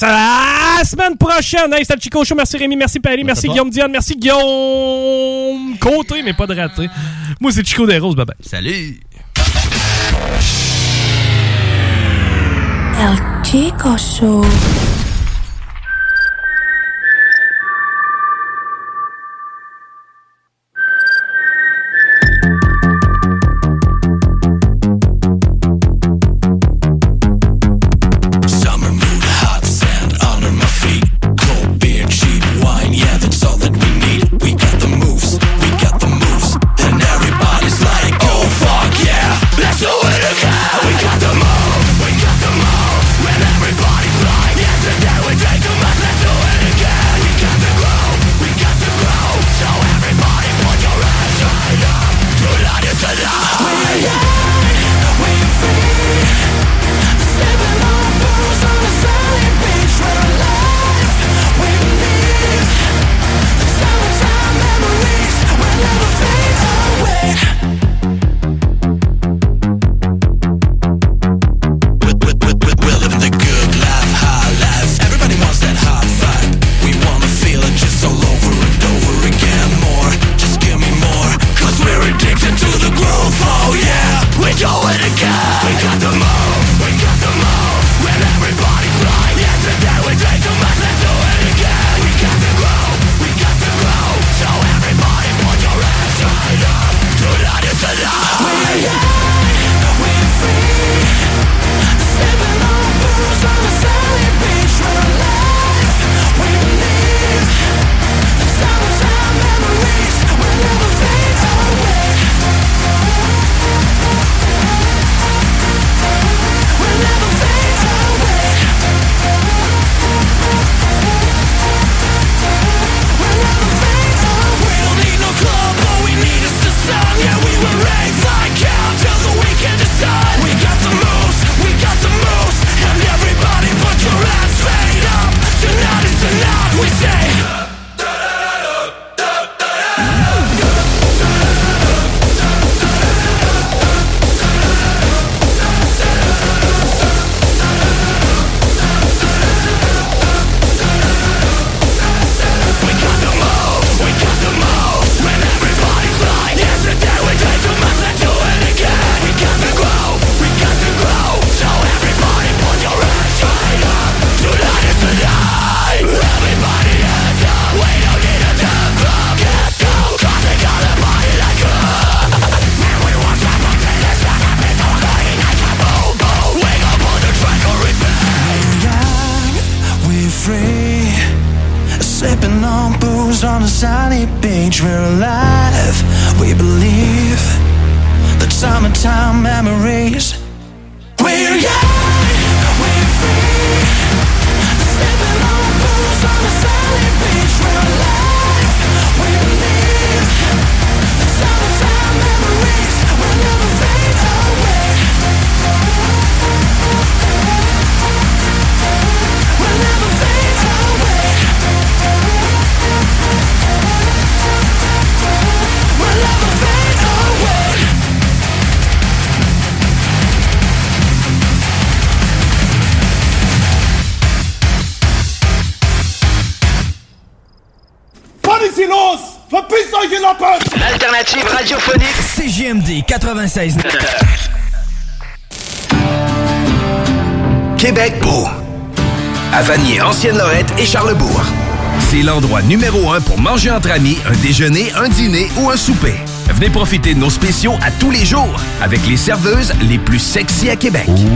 la semaine prochaine. Hey, c'était le Chico Show. Merci Rémi, merci Paris, merci Guillaume Dion, merci Guillaume Côté, mais pas de raté. Moi, c'est Chico des Roses. Bye-bye. Salut! El Chico Show. Summer mood, hot sand under my feet. Cold beer, cheap wine, yeah, that's all that we need. We got the moves, we got the moves. And everybody's like, oh fuck yeah, let's do it again. We got the moves, we got the moves. When everybody's like, yesterday we drank too much, let's do it again. We got to grow, we got to grow. So everybody put your hands right up. Tonight is the night. We're young, we're free. Stepping on booze on a sunny beach. We're alive, we believe. The summertime memories will never fade away. Do it again. We got the move, we got the move. When everybody's blind, yesterday we drank too much, let's do it again. We got to grow, we got to grow. So everybody put your hands right up. Tonight is the night. We're young, we're free. Stepping on booze on a sunny beach. We're alive, we believe. The summertime memories will never fade away. Never fade away. We'll never fade away. We don't need no club, all we need is the sun. Yeah, we will rave like hell till the weekend is done. We got the moves, we got the moves. And everybody put your hands straight up. Tonight is the night we say. Sipping on booze on a sunny beach. We're alive, we believe. That summertime memories. We're young, we're free. Sipping on booze on a sunny beach. We're alive, we believe. That summertime memories will never fade away. We'll never fade away. We'll never fade away. Pas de silence! Fais pisse dans une lapin! L'alternative radiophonique C J M D quatre-vingt-seize. Québec Beau. À Vanier, Ancienne-Lorette et Charlesbourg. C'est l'endroit numéro un pour manger entre amis, un déjeuner, un dîner ou un souper. Venez profiter de nos spéciaux à tous les jours avec les serveuses les plus sexy à Québec. Oh, yeah.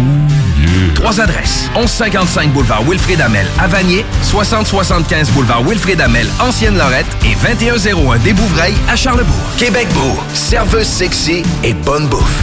Trois adresses. onze cent cinquante-cinq boulevard Wilfrid-Hamel à Vanier, soixante soixante-quinze boulevard Wilfrid-Hamel, Ancienne-Lorette et vingt et un zéro un des Bouvrailles à Charlesbourg. Québec Beau, serveuse sexy et bonne bouffe.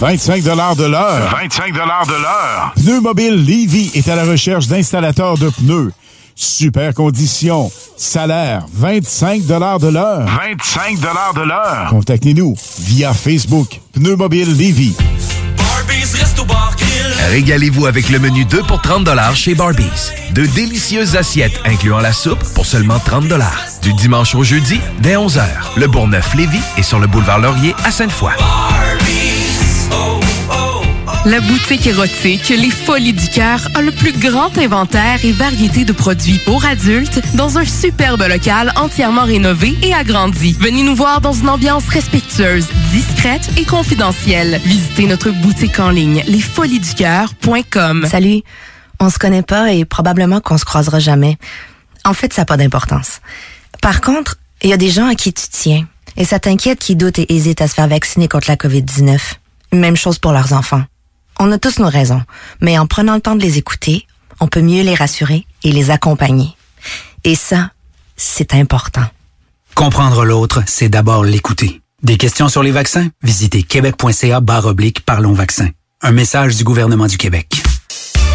vingt-cinq dollars de l'heure. vingt-cinq dollars de l'heure. Pneus Mobile Lévis est à la recherche d'installateurs de pneus. Super conditions. Salaire, vingt-cinq dollars de l'heure. vingt-cinq dollars de l'heure. Contactez-nous via Facebook. Pneus Mobile Lévis. Régalez-vous avec le menu deux pour trente dollars chez Barbies. De délicieuses assiettes incluant la soupe pour seulement trente dollars. Du dimanche au jeudi, dès onze heures. Le Bourneuf Lévis est sur le boulevard Laurier à Sainte-Foy. La boutique érotique Les Folies du Cœur a le plus grand inventaire et variété de produits pour adultes dans un superbe local entièrement rénové et agrandi. Venez nous voir dans une ambiance respectueuse, discrète et confidentielle. Visitez notre boutique en ligne les folies du cœur point com. Salut, on se connaît pas et probablement qu'on se croisera jamais. En fait, ça n'a pas d'importance. Par contre, il y a des gens à qui tu tiens et ça t'inquiète qui doutent et hésitent à se faire vacciner contre la covid dix-neuf. Même chose pour leurs enfants. On a tous nos raisons, mais en prenant le temps de les écouter, on peut mieux les rassurer et les accompagner. Et ça, c'est important. Comprendre l'autre, c'est d'abord l'écouter. Des questions sur les vaccins? Visitez québec.ca barre oblique Parlons Vaccins. Un message du gouvernement du Québec.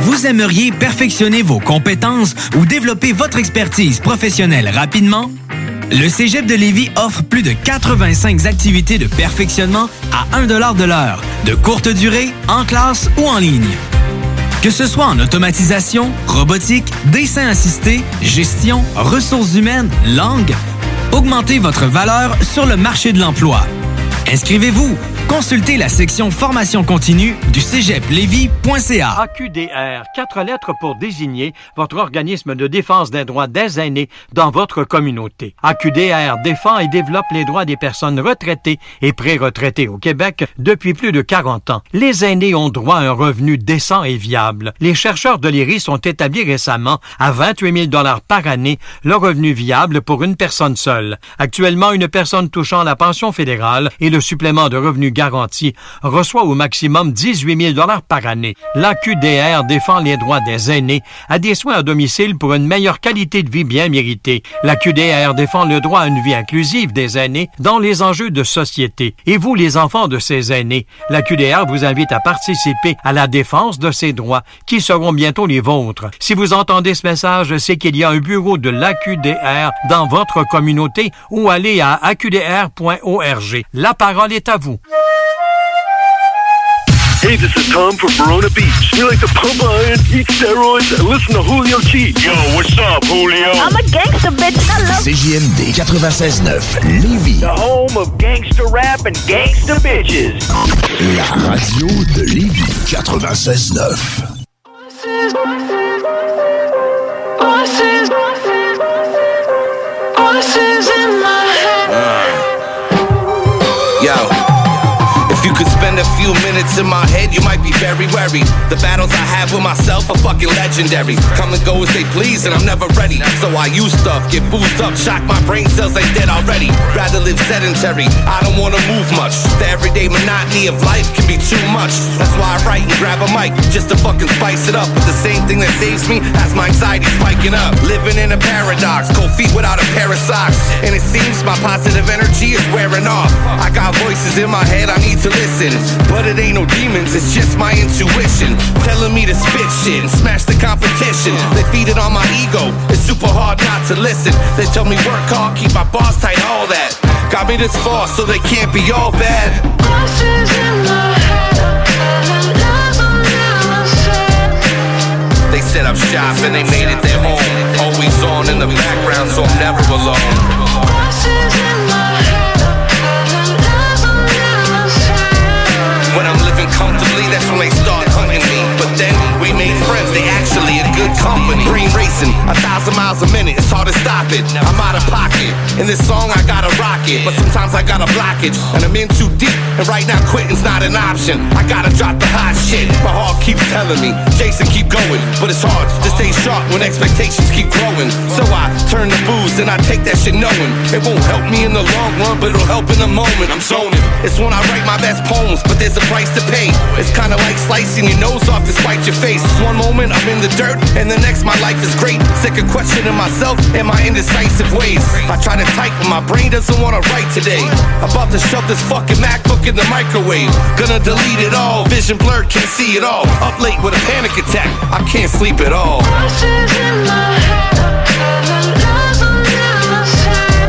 Vous aimeriez perfectionner vos compétences ou développer votre expertise professionnelle rapidement? Le Cégep de Lévis offre plus de quatre-vingt-cinq activités de perfectionnement à un dollar de l'heure, de courte durée, en classe ou en ligne. Que ce soit en automatisation, robotique, dessin assisté, gestion, ressources humaines, langue, augmentez votre valeur sur le marché de l'emploi. Inscrivez-vous. Consultez la section formation continue du cégep lévis point c a. A Q D R, quatre lettres pour désigner votre organisme de défense des droits des aînés dans votre communauté. A Q D R défend et développe les droits des personnes retraitées et pré-retraitées au Québec depuis plus de quarante ans. Les aînés ont droit à un revenu décent et viable. Les chercheurs de l'I R I S ont établi récemment à vingt-huit mille dollars par année le revenu viable pour une personne seule. Actuellement, une personne touchant la pension fédérale et le supplément de revenu garantie reçoit au maximum dix-huit mille dollars par année. L'A Q D R défend les droits des aînés à des soins à domicile pour une meilleure qualité de vie bien méritée. L'A Q D R défend le droit à une vie inclusive des aînés dans les enjeux de société. Et vous, les enfants de ces aînés, l'A Q D R vous invite à participer à la défense de ces droits qui seront bientôt les vôtres. Si vous entendez ce message, c'est qu'il y a un bureau de l'A Q D R dans votre communauté ou allez à a q d r point org. La parole est à vous. Hey, this is Tom from Verona Beach. We like to pump iron, eat steroids, and listen to Julio G. Yo, what's up, Julio? I'm a gangster, bitch. I love C J M D quatre-vingt-seize neuf, Lévis. The home of gangster rap and gangster bitches. La radio de Lévis quatre-vingt-seize neuf. Voices, voices, voices in my head. Yo. If you could spend a few minutes in my head, you might be very wary. The battles I have with myself are fucking legendary. Come and go as they please and I'm never ready. So I use stuff, get boozed up, shock my brain cells, they dead already. Rather live sedentary, I don't wanna move much. The everyday monotony of life can be too much. That's why I write and grab a mic, just to fucking spice it up. But the same thing that saves me, that's my anxiety spiking up. Living in a paradox, cold feet without a pair of socks. And it seems my positive energy is wearing off. I got voices in my head, I need to listen, but it ain't no demons, it's just my intuition telling me to spit shit and smash the competition. They feed it on my ego, it's super hard not to listen. They tell me work hard, keep my bars tight, all that got me this far, so they can't be all bad. Voices in my head. top and they made it their home. Always on in the background, so I'm never alone. Voices in my head, I'm never ever sad. When I'm living comfortably, that's when they start hunting me. But then we made friends, they actually a good company. Green racing, a thousand miles a minute, it's hard to stop it. I'm out of pocket, in this song I gotta rock it. But sometimes I got a blockage, and I'm in too deep. And right now quitting's not an option, I gotta drop the hot shit. My heart keeps telling me, Jason keep going. But it's hard to stay sharp when expectations keep growing. So I turn to booze and I take that shit knowing it won't help me in the long run, but it'll help in the moment. I'm zoning, it's when I write my best poems, but there's a price to pay. It's kinda like slicing your nose off despite your face. One moment I'm in the dirt, and the next my life is great. Sick of questioning myself and my indecisive ways. I try to type, but my brain doesn't wanna write today. About to shove this fucking MacBook in the microwave. Gonna delete it all, vision blurred, can't see it all. Up late with a panic attack, I can't sleep at all. Voices in my head, I'm never, never sad.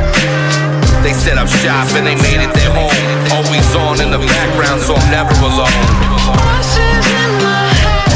They set up shop and they made it their home. Always on in the background, so I'm never alone. Voices in my head.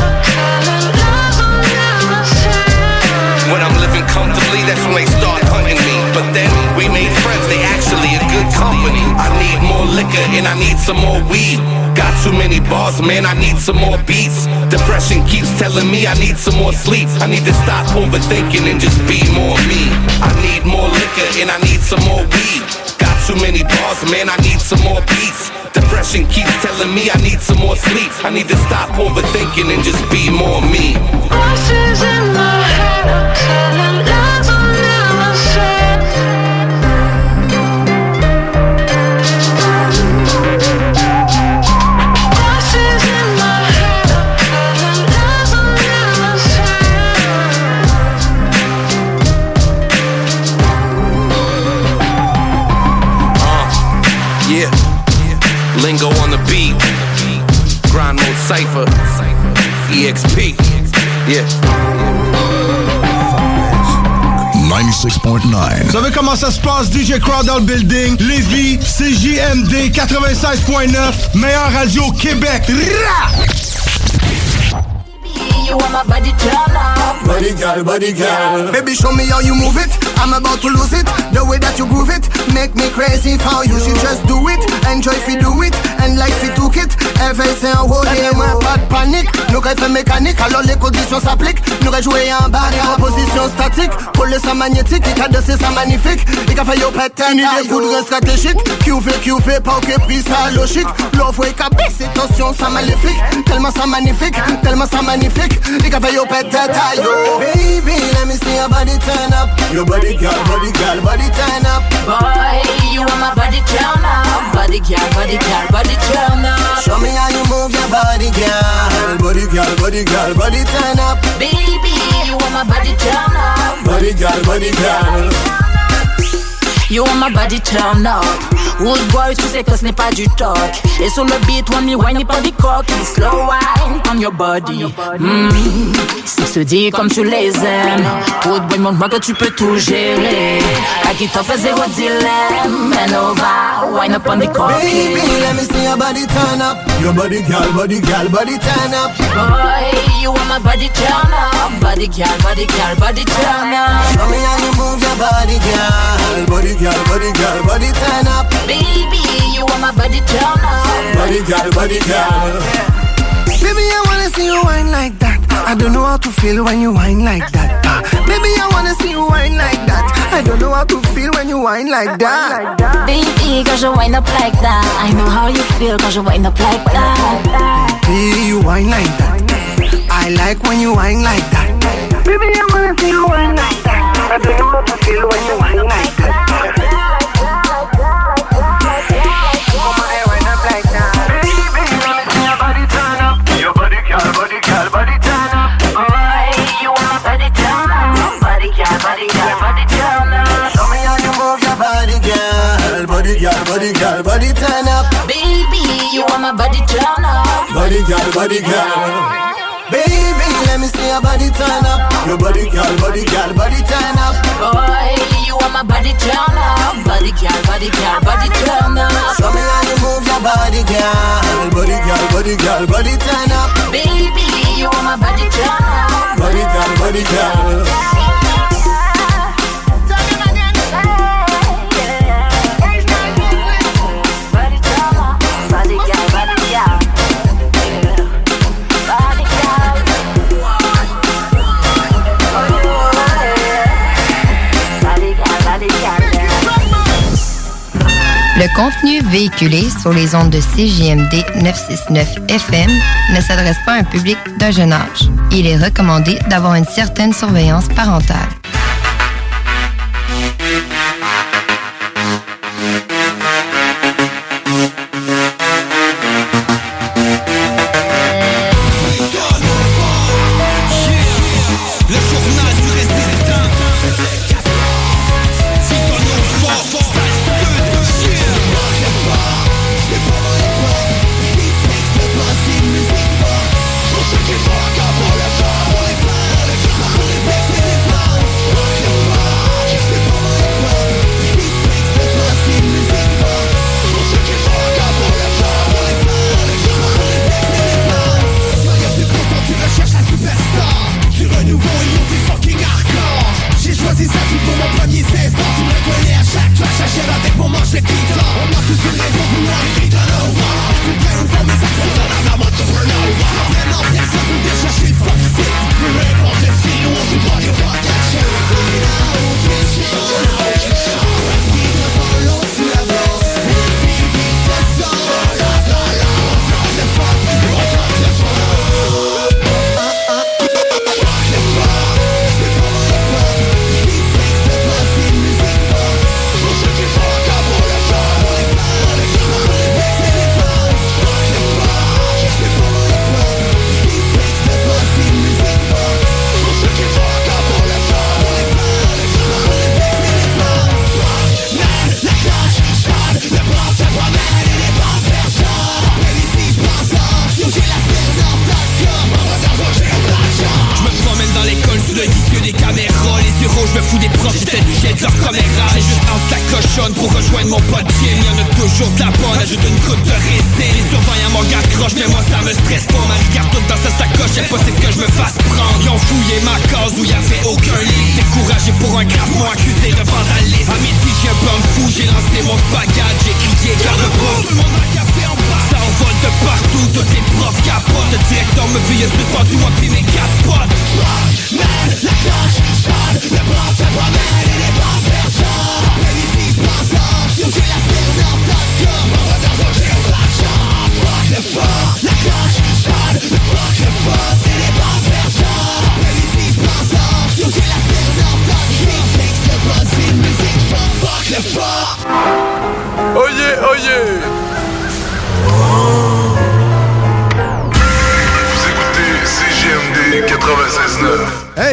When I'm living comfortably, that's when they start hunting me. But then we made friends, they actually a good company. I need more liquor and I need some more weed. Got too many bars, man, I need some more beats. Depression keeps telling me I need some more sleep. I need to stop overthinking and just be more me. I need more liquor and I need some more weed. Got too many bars, man, I need some more beats. Depression keeps telling me I need some more sleep. I need to stop overthinking and just be more me. Voices in my head, I'm telling lies I never said. Voices in my head, I'm telling lies I never said. Uh, yeah. Lingo on the beat, grind mode cipher, E X P, yeah. ninety-six point nine. Vous savez comment ça se passe, D J Crowd dans le building, Lévis, C J M D ninety-six point nine, meilleure radio Québec. You are my body girl, body girl, body girl. Baby, show me how you move it. I'm about to lose it. The way that you groove it, make me crazy. How you should just do it. Enjoy if you do it, and like if you took it. Everything hold it. Pas de panique. Nous qu'elle fait mécanique, alors les conditions s'appliquent. Nous qu'elle jouer en barre et en position statique. Coller ça magnétique, et qu'à danser ça magnifique. Et qu'à faire yo pétain. Une idée foudre stratégique. Qui ouvre, qui ouvre, pas ok, pris ça logique. L'offre est capée, c'est tension, ça maléfique. Tellement ça magnifique, tellement ça magnifique. Nigga, pay your pet that I yo. Baby, let me see your body turn up. Your body girl, body girl, body turn up. Boy, you are my body girl now. Body girl, body girl, body girl now. Show me how you move your body girl. Body girl, body girl, body turn up. Baby, you are my body girl now. Body girl, body girl. You are my body girl now. Wood boy, tu sais que ce n'est pas du talk. Et sur le beat, on me whine pas du coq. Slow wine on your body. Mm-hmm. Ça se dit comme tu les aimes. Wood boy, montre-moi que tu peux tout gérer. À qui t'en fais zéro dilemme. Man over, wine up on the cock. Baby, let me see your body turn up. Your body girl, body girl, body turn up. Boy, you want my body turn up. Body girl, body girl, body turn up. Show me how you move your body girl. Body girl, body girl, body turn up. Baby, you are my body girl now. Body girl, body girl. Baby, I wanna see you whine like that. I don't know how to feel when you whine like that. uh, Baby, I wanna see you whine like that. I don't know how to feel when you whine like that. Baby, quand je whine up like that, I know how you feel quand je whine up like that. Baby, you whine like that. I like when you whine like that. Baby, I wanna see you whine like that. I don't know how to feel when you whine like that. Body girl, body girl, body turn up. Baby, you are my body turn up. Body girl, body girl. Baby, let me see your body turn up. Your body girl, body girl, body turn up. Boy, you are my body turn up. Body girl, body girl, body turn up. Show me how you move your body girl. Body girl, body girl, body turn up. Baby. you on my body girl. Body girl, body girl. Body girl, body girl, body girl. Le contenu véhiculé sur les ondes de C J M D neuf cent soixante-neuf F M ne s'adresse pas à un public d'un jeune âge. Il est recommandé d'avoir une certaine surveillance parentale.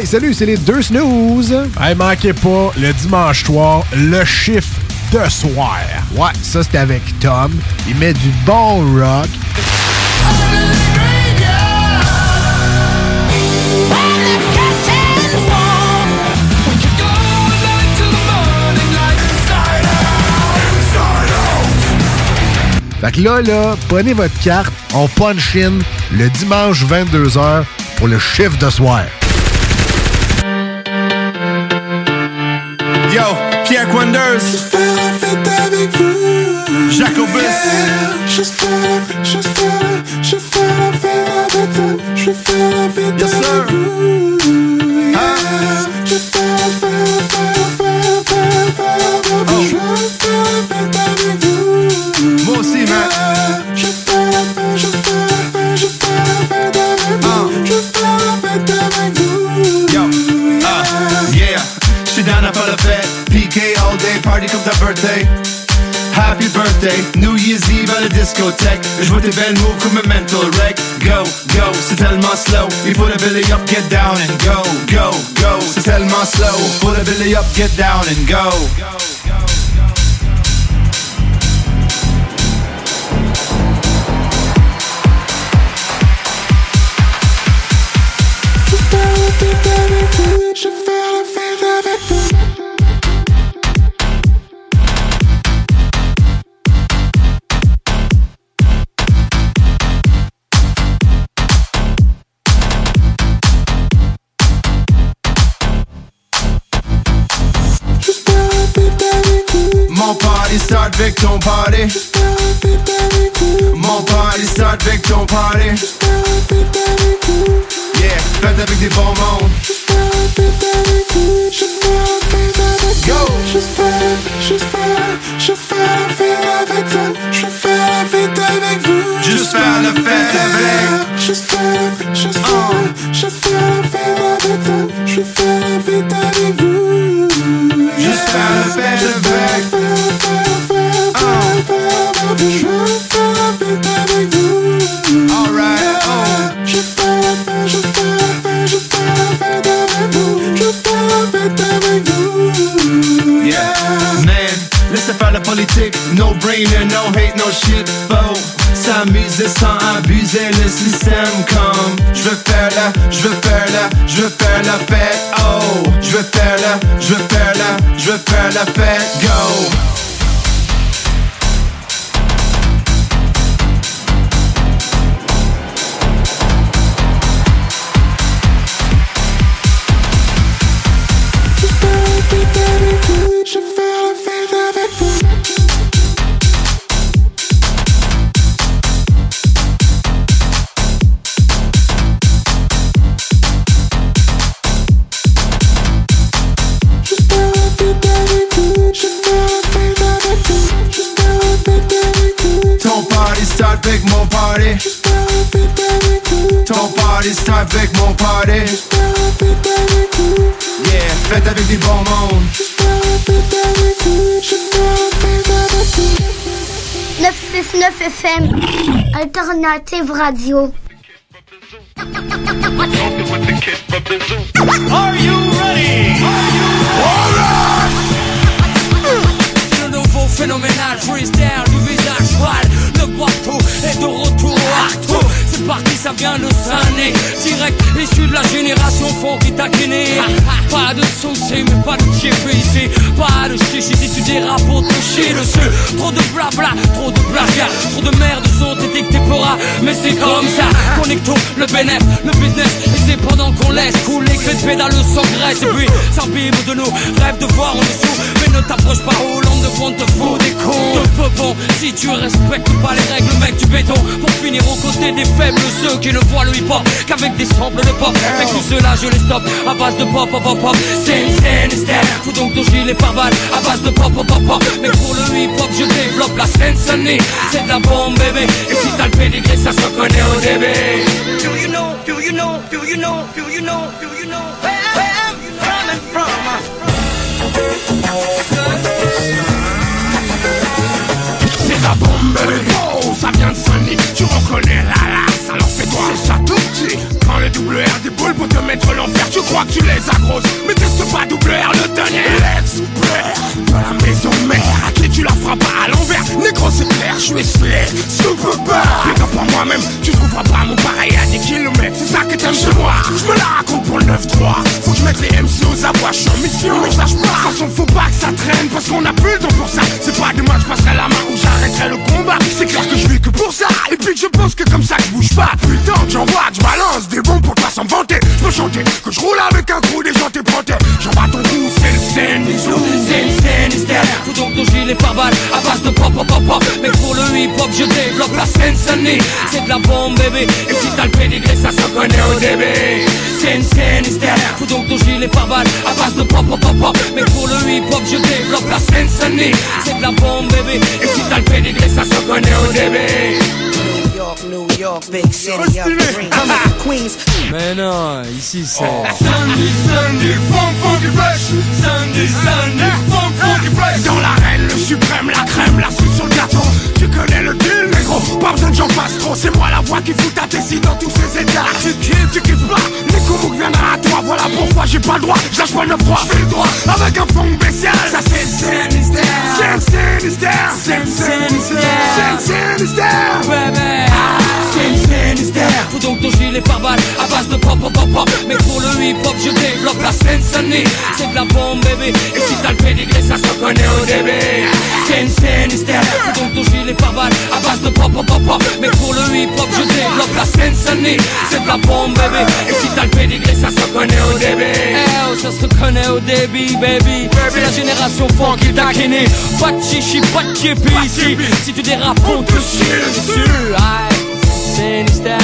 Salut, c'est les deux snooze. Hey, manquez pas, le dimanche soir, le chiffre de soir. Ouais, ça c'est avec Tom. Il met du bon rock. Fait que là, là, prenez votre carte, on punch in le dimanche vingt-deux heures pour le chiffre de soir. Yo, Pierre Wonders, Jacobus, yes sir, ah. Oh. Moi aussi, man, ah. Yo, ah, yeah, j'suis down à faire le fait. P K all day, party comme ta birthday. Happy birthday, New Year's Eve à la discothèque. Je vois tes belles moves comme un mental wreck. Go, go, c'est tellement slow. Il faut le belly up, get down and go. Go, go, c'est tellement slow. Faut le belly up, get down and go. Go, go, go, go, go. Je fais la fête avec vous. Mon party start avec ton party. Mon party start avec ton party. Yeah, fête avec des bons mondes. Go! Je fais, je fais, je fais la fête avec toi. Je fais la fête avec vous. Juste faire la fête avec. Je fais, je fais, je fais la fête avec toi. Je fais la fête avec vous. Juste faire la fête avec. Je veux faire la fête avec vous. All right, oh. Je fais la fête, je fais la fête, je fais la fête avec vous. Je fais la fête avec vous. Yeah, man, laissez faire la politique. No brainer, no hate, no shit. Faut s'amuser sans abuser. Le système comme. Je veux faire la, je veux faire la, je veux faire la fête. Oh, je veux faire la, je veux faire la, je veux faire la fête. Go. Start avec mon party. Ton party start avec mon party. Yeah, fête avec du bon monde. neuf cent soixante-neuf F M Alternative Radio. Are you ready? Are you ready? Le nouveau phénoménal freestyle du visage voile. Le Poitou est de retour au Artaud. C'est parti, ça vient de Saint-Né. Direct, issu de la génération forte et taquinée. Pas de saucé, mais pas de G P ici. Pas de chichi, si tu dérapes, on te chie dessus. Trop de blabla, trop de plagiat. Trop de merde, sont détectées. Mais c'est comme ça, connectons le bénéf, le business. Et c'est pendant qu'on laisse couler que les pédales s'engraissent. Et puis, ça vibre de nous, rêve de voir en dessous. Mais ne t'approche pas, Hollande, on te fout des cons. Te peupons, si tu respectes pas les règles, mec, du béton. Pour finir aux côtés des faibles, ceux qui ne voient le hip-hop qu'avec des samples de pop. Avec tout cela, je les stoppe à base de pop, pop, pop, pop. Stand, stand, stand. Fous donc ton gilet pare-balles à base de pop, pop, pop, pop. Mais pour le hip-hop, je développe la scène Sunny. C'est de la bombe, bébé. Et si t'as le pédigré, ça se reconnaît au début. Do you know, do you know, do you know, do you know, do you know where I'm coming from? C'est de la bombe, bébé. Ça vient de Sony, tu reconnais la race, alors fais-toi. C'est ça tout petit. Quand le double R déboule pour te mettre l'enfer, tu crois que tu les agroses, mais teste pas double R le dernier. L'expert de la maison mère, à qui tu la feras pas à l'envers. Négro c'est clair, je suis slay, super bar. Pédant pour moi-même, tu trouveras pas mon pareil à dix kilomètres. C'est ça que t'aimes chez moi, je me la raconte pour le neuf trois. Faut que je mette les M C aux abois, je suis en mission, mais je lâche pas. Façon faut pas que ça traîne, parce qu'on a plus le temps pour ça. C'est pas demain que je passerai la main ou j'arrêterai le combat. C'est clair que je vis que pour ça, et puis que je pense que comme ça je bouge pas. Putain, j'envoie, je balance des bombes pour pas s'en vanter. Je peux chanter que je roule avec un gros des gens t'éplantés. J'en bats ton cou, c'est le Zenizou, c'est le Zenistère. Fous donc ton gilet pare-balles à base de pop, pop, pop, pop. Mais pour le hip-hop, je développe la scène Sunny. C'est de la bombe, bébé. Et si t'as le pédigré, ça se connaît au début. C'est le Zenistère. Fous donc ton gilet pare-balles à base de pop, pop, pop, pop. Mais pour le hip-hop, je développe la scène Sunny. C'est de la bombe, bébé. Et si t'as le pédigré, ça se connaît au début. New York, New York, big city of dreams. I'm from Queens. Mais non, ici c'est oh. Sunday, Sunday, funk, funky fresh. Sunday, Sunday, funk, funky fresh. Dans l'arène, le suprême, la crème, la suite sur le gâteau. Tu connais le deal, mais gros, pas besoin de j'en passe trop. C'est moi la voix qui fout ta tessie dans tous ces états. Tu kiffes, tu kiffes pas, les coups viendra à toi. Voilà pourquoi j'ai pas le droit, je lâche pas le froid. J'fais le droit, avec un fond spécial. Ça c'est le Sinistère, c'est le Sinistère, c'est le Sinistère, c'est le Sinistère. Baby, c'est le Sinistère. donc doser les pare-balles à base de pop pop pop. Mais pour le hip-hop je développe la scène Saint-Denis. C'est de la bombe bébé, et si t'as le pédigré ça se connaît au début. C'est une scène hystère, faut donc doser les pare-balles à base de pop pop pop pop. Mais pour le hip-hop je développe la scène Saint-Denis. C'est de la bombe bébé, et si t'as le pédigré ça se connaît au début. Eh oh, ça se connaît au début baby. C'est la génération funk qui t'a kiné. Pas de chichi, pas de képi ici. Si tu dérapes on te chie dessus. Sinister.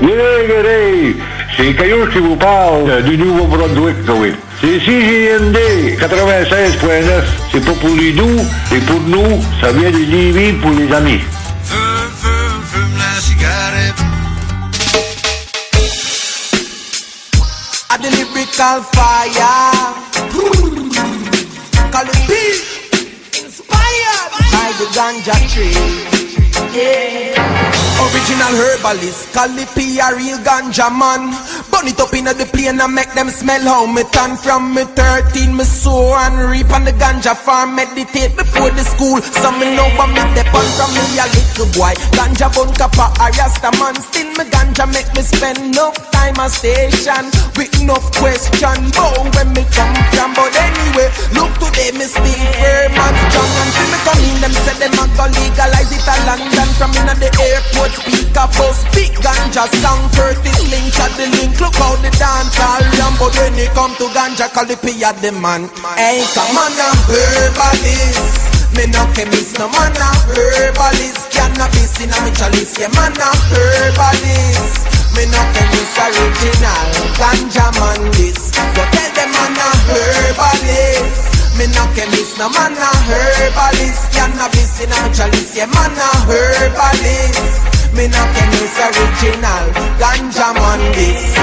Guéré, guéré, c'est Caillou qui vous parle du Nouveau-Brunswick, oui. C'est C J M D quatre-vingt-seize virgule neuf. C'est pas pour les doux, c'est pour nous. Ça vient de Lévis pour les amis. Fume, fume, fume la cigarette. A the lyrical fire. Call it peace. The ganja tree, yeah. Original herbalist, Calipi a real ganja man. Burn it up inna the plane and make them smell how me tan. From me thirteen, me sow and reap on the ganja farm. Meditate before the school, some me know but me depend from me a little boy. Ganja bun kappa a rasta man. Still me ganja make me spend no time a station with no question. But when me come from, but anyway, look today me still firm and strong. And till me come in them. Said them a go legalize it a London. From inna the airport speaker post big ganja song. Curtis Link at the link. Look how the dance all round. But when it come to ganja call the pay at the man. Hey come on a herbalist. Me no chemist no man a herbalist. Cannabis inna me chalice. Yeah man a herbalist. Me no chemist original ganja man this. So tell them man a herbalist. Me no chemist, no man a herbalist. Cannabis in a chalice, yeah man a herbalist. Me no chemist original, ganja man this.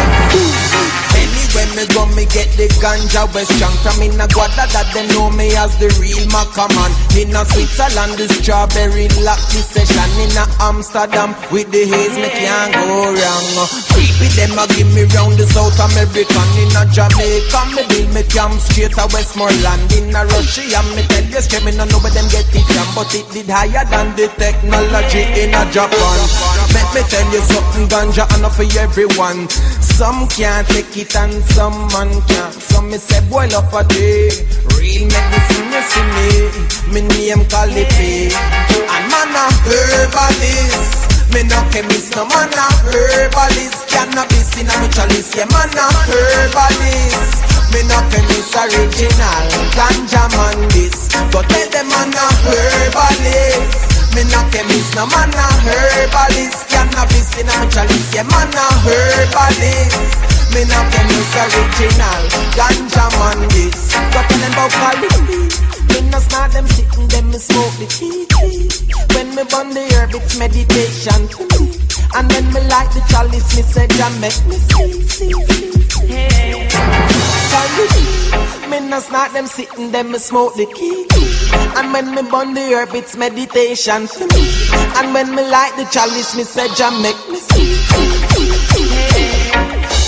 Anyway me go me get the ganja west strong. From in a guada that they know me as the real maca man. In a Switzerland the strawberry lock the session. In a Amsterdam with the haze me can't go wrong. Creepy them a give me round the South American. In a Jamaica me deal me camp straight to Westmoreland. In a Russia, me tell you straight, me no know where them get it from, but it did higher than the technology in a Japan. Let me tell you something, ganja enough for everyone. Some can't take it and some man can't. Some me say boil up a day. Real medicine, you see me. Me name Calipi, and man a herbalist. Me no chemist, no man a herbalist. Cannabis in a me chalice, yeah man a herbalist. Me no chemist original, ganja man this. So tell them man a herbalist. Me no chemist, no man a herbalist. Cannabis in a me chalice, yeah man a herbalist. Me no chemist original, ganja man this. So tell them about Calipi. When I snort them shit and then me smoke the tea. When me burn the herb it's meditation to me. And when me light the chalice me say jam make me see, see, see, see. Hey. When I snort them shit and then me smoke the tea. And when me burn the herb it's meditation to me. And when me light the chalice me say jam make me see, see, see, see. Hey.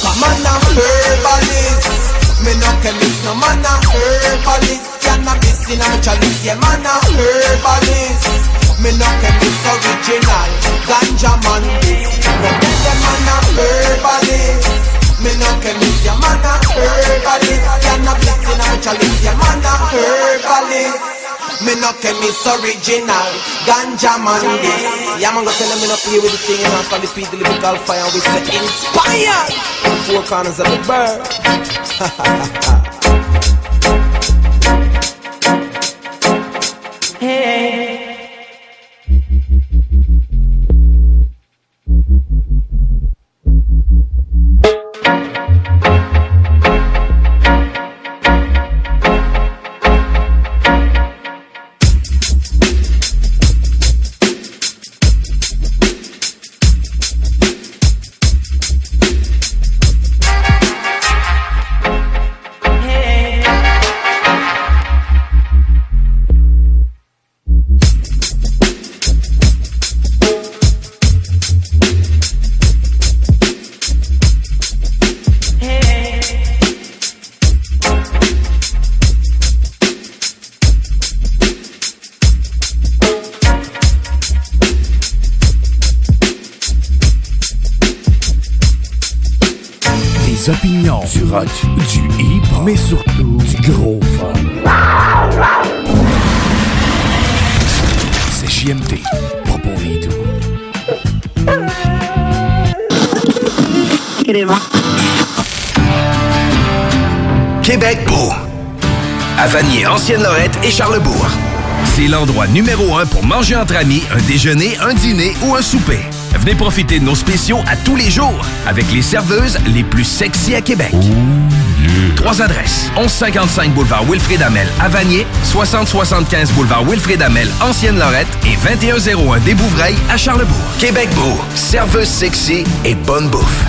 Come on now herbalist. Me no chemist, no man a herbalist. Cannabis in a chalice, yeah man a herbalist. Me no chemist original, ganja man this. But then the man a herbalist. Me no chemist, yeah man a herbalist. Cannabis in a chalice, yeah man a herbalist. Me no chemist original, ganja man this. Yeah man go tell them me no play with the thing. And from the speed the lyrical fire we say inspire. Four corners of the bird. Hey. des opinions, du rock, du hip-hop, mais surtout du gros fun. C'est J M T, pas pour les doux. Québec Beau, à Vanier, Ancienne-Lorette et Charlesbourg. C'est l'endroit numéro un pour manger entre amis, un déjeuner, un dîner ou un souper. Venez profiter de nos spéciaux à tous les jours avec les serveuses les plus sexy à Québec. Ooh, yeah. Trois adresses. onze cent cinquante-cinq boulevard Wilfrid-Hamel à Vanier, soixante soixante-quinze boulevard Wilfrid-Hamel, Ancienne-Lorette et vingt et un zéro un des Bouvrailles à Charlesbourg. Québec Beau, serveuse sexy et bonne bouffe.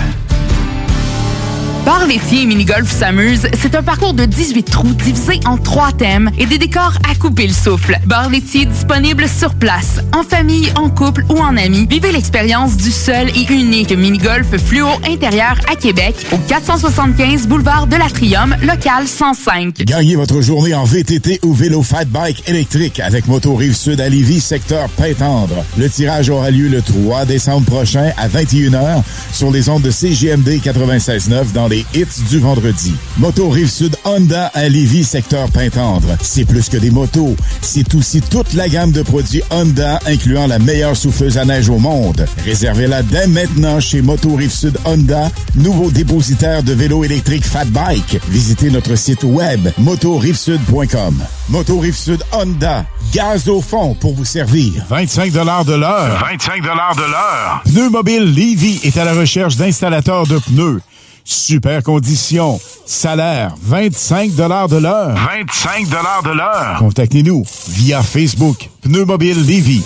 Bar laitier et mini-golf s'amuse, c'est un parcours de dix-huit trous divisé en trois thèmes et des décors à couper le souffle. Bar laitier disponible sur place, en famille, en couple ou en amis. Vivez l'expérience du seul et unique mini-golf fluo intérieur à Québec au quatre cent soixante-quinze boulevard de l'Atrium, local cent cinq. Gagnez votre journée en V T T ou vélo Fatbike électrique avec Moto Rive-Sud à Lévis, secteur Pintendre. Le tirage aura lieu le trois décembre prochain à vingt et une heures sur les ondes de C J M D quatre-vingt-seize neuf dans les Les hits du vendredi. Moto Rive-Sud Honda à Lévis, secteur Pintendre. C'est plus que des motos. C'est aussi toute la gamme de produits Honda, incluant la meilleure souffleuse à neige au monde. Réservez-la dès maintenant chez Moto Rive-Sud Honda, nouveau dépositaire de vélos électriques Fatbike. Visitez notre site web moto rive sud point com. Moto Rive-Sud Honda, gaz au fond pour vous servir. vingt-cinq dollars de l'heure. vingt-cinq dollars de l'heure. Pneus Mobile Lévis est à la recherche d'installateurs de pneus. Super conditions. Salaire, vingt-cinq dollars de l'heure. vingt-cinq dollars de l'heure. Contactez-nous via Facebook. Pneus Mobile Lévis.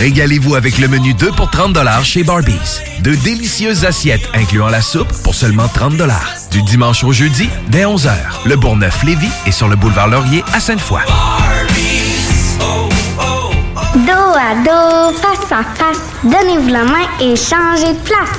Régalez-vous avec le menu deux pour trente dollars chez Barbies. De délicieuses assiettes incluant la soupe pour seulement trente dollars. Du dimanche au jeudi, dès onze heures. Le Bourneuf Lévis est sur le boulevard Laurier à Sainte-Foy. Barbies, oh, oh, oh. Dos à dos, face à face. Donnez-vous la main et changez de place.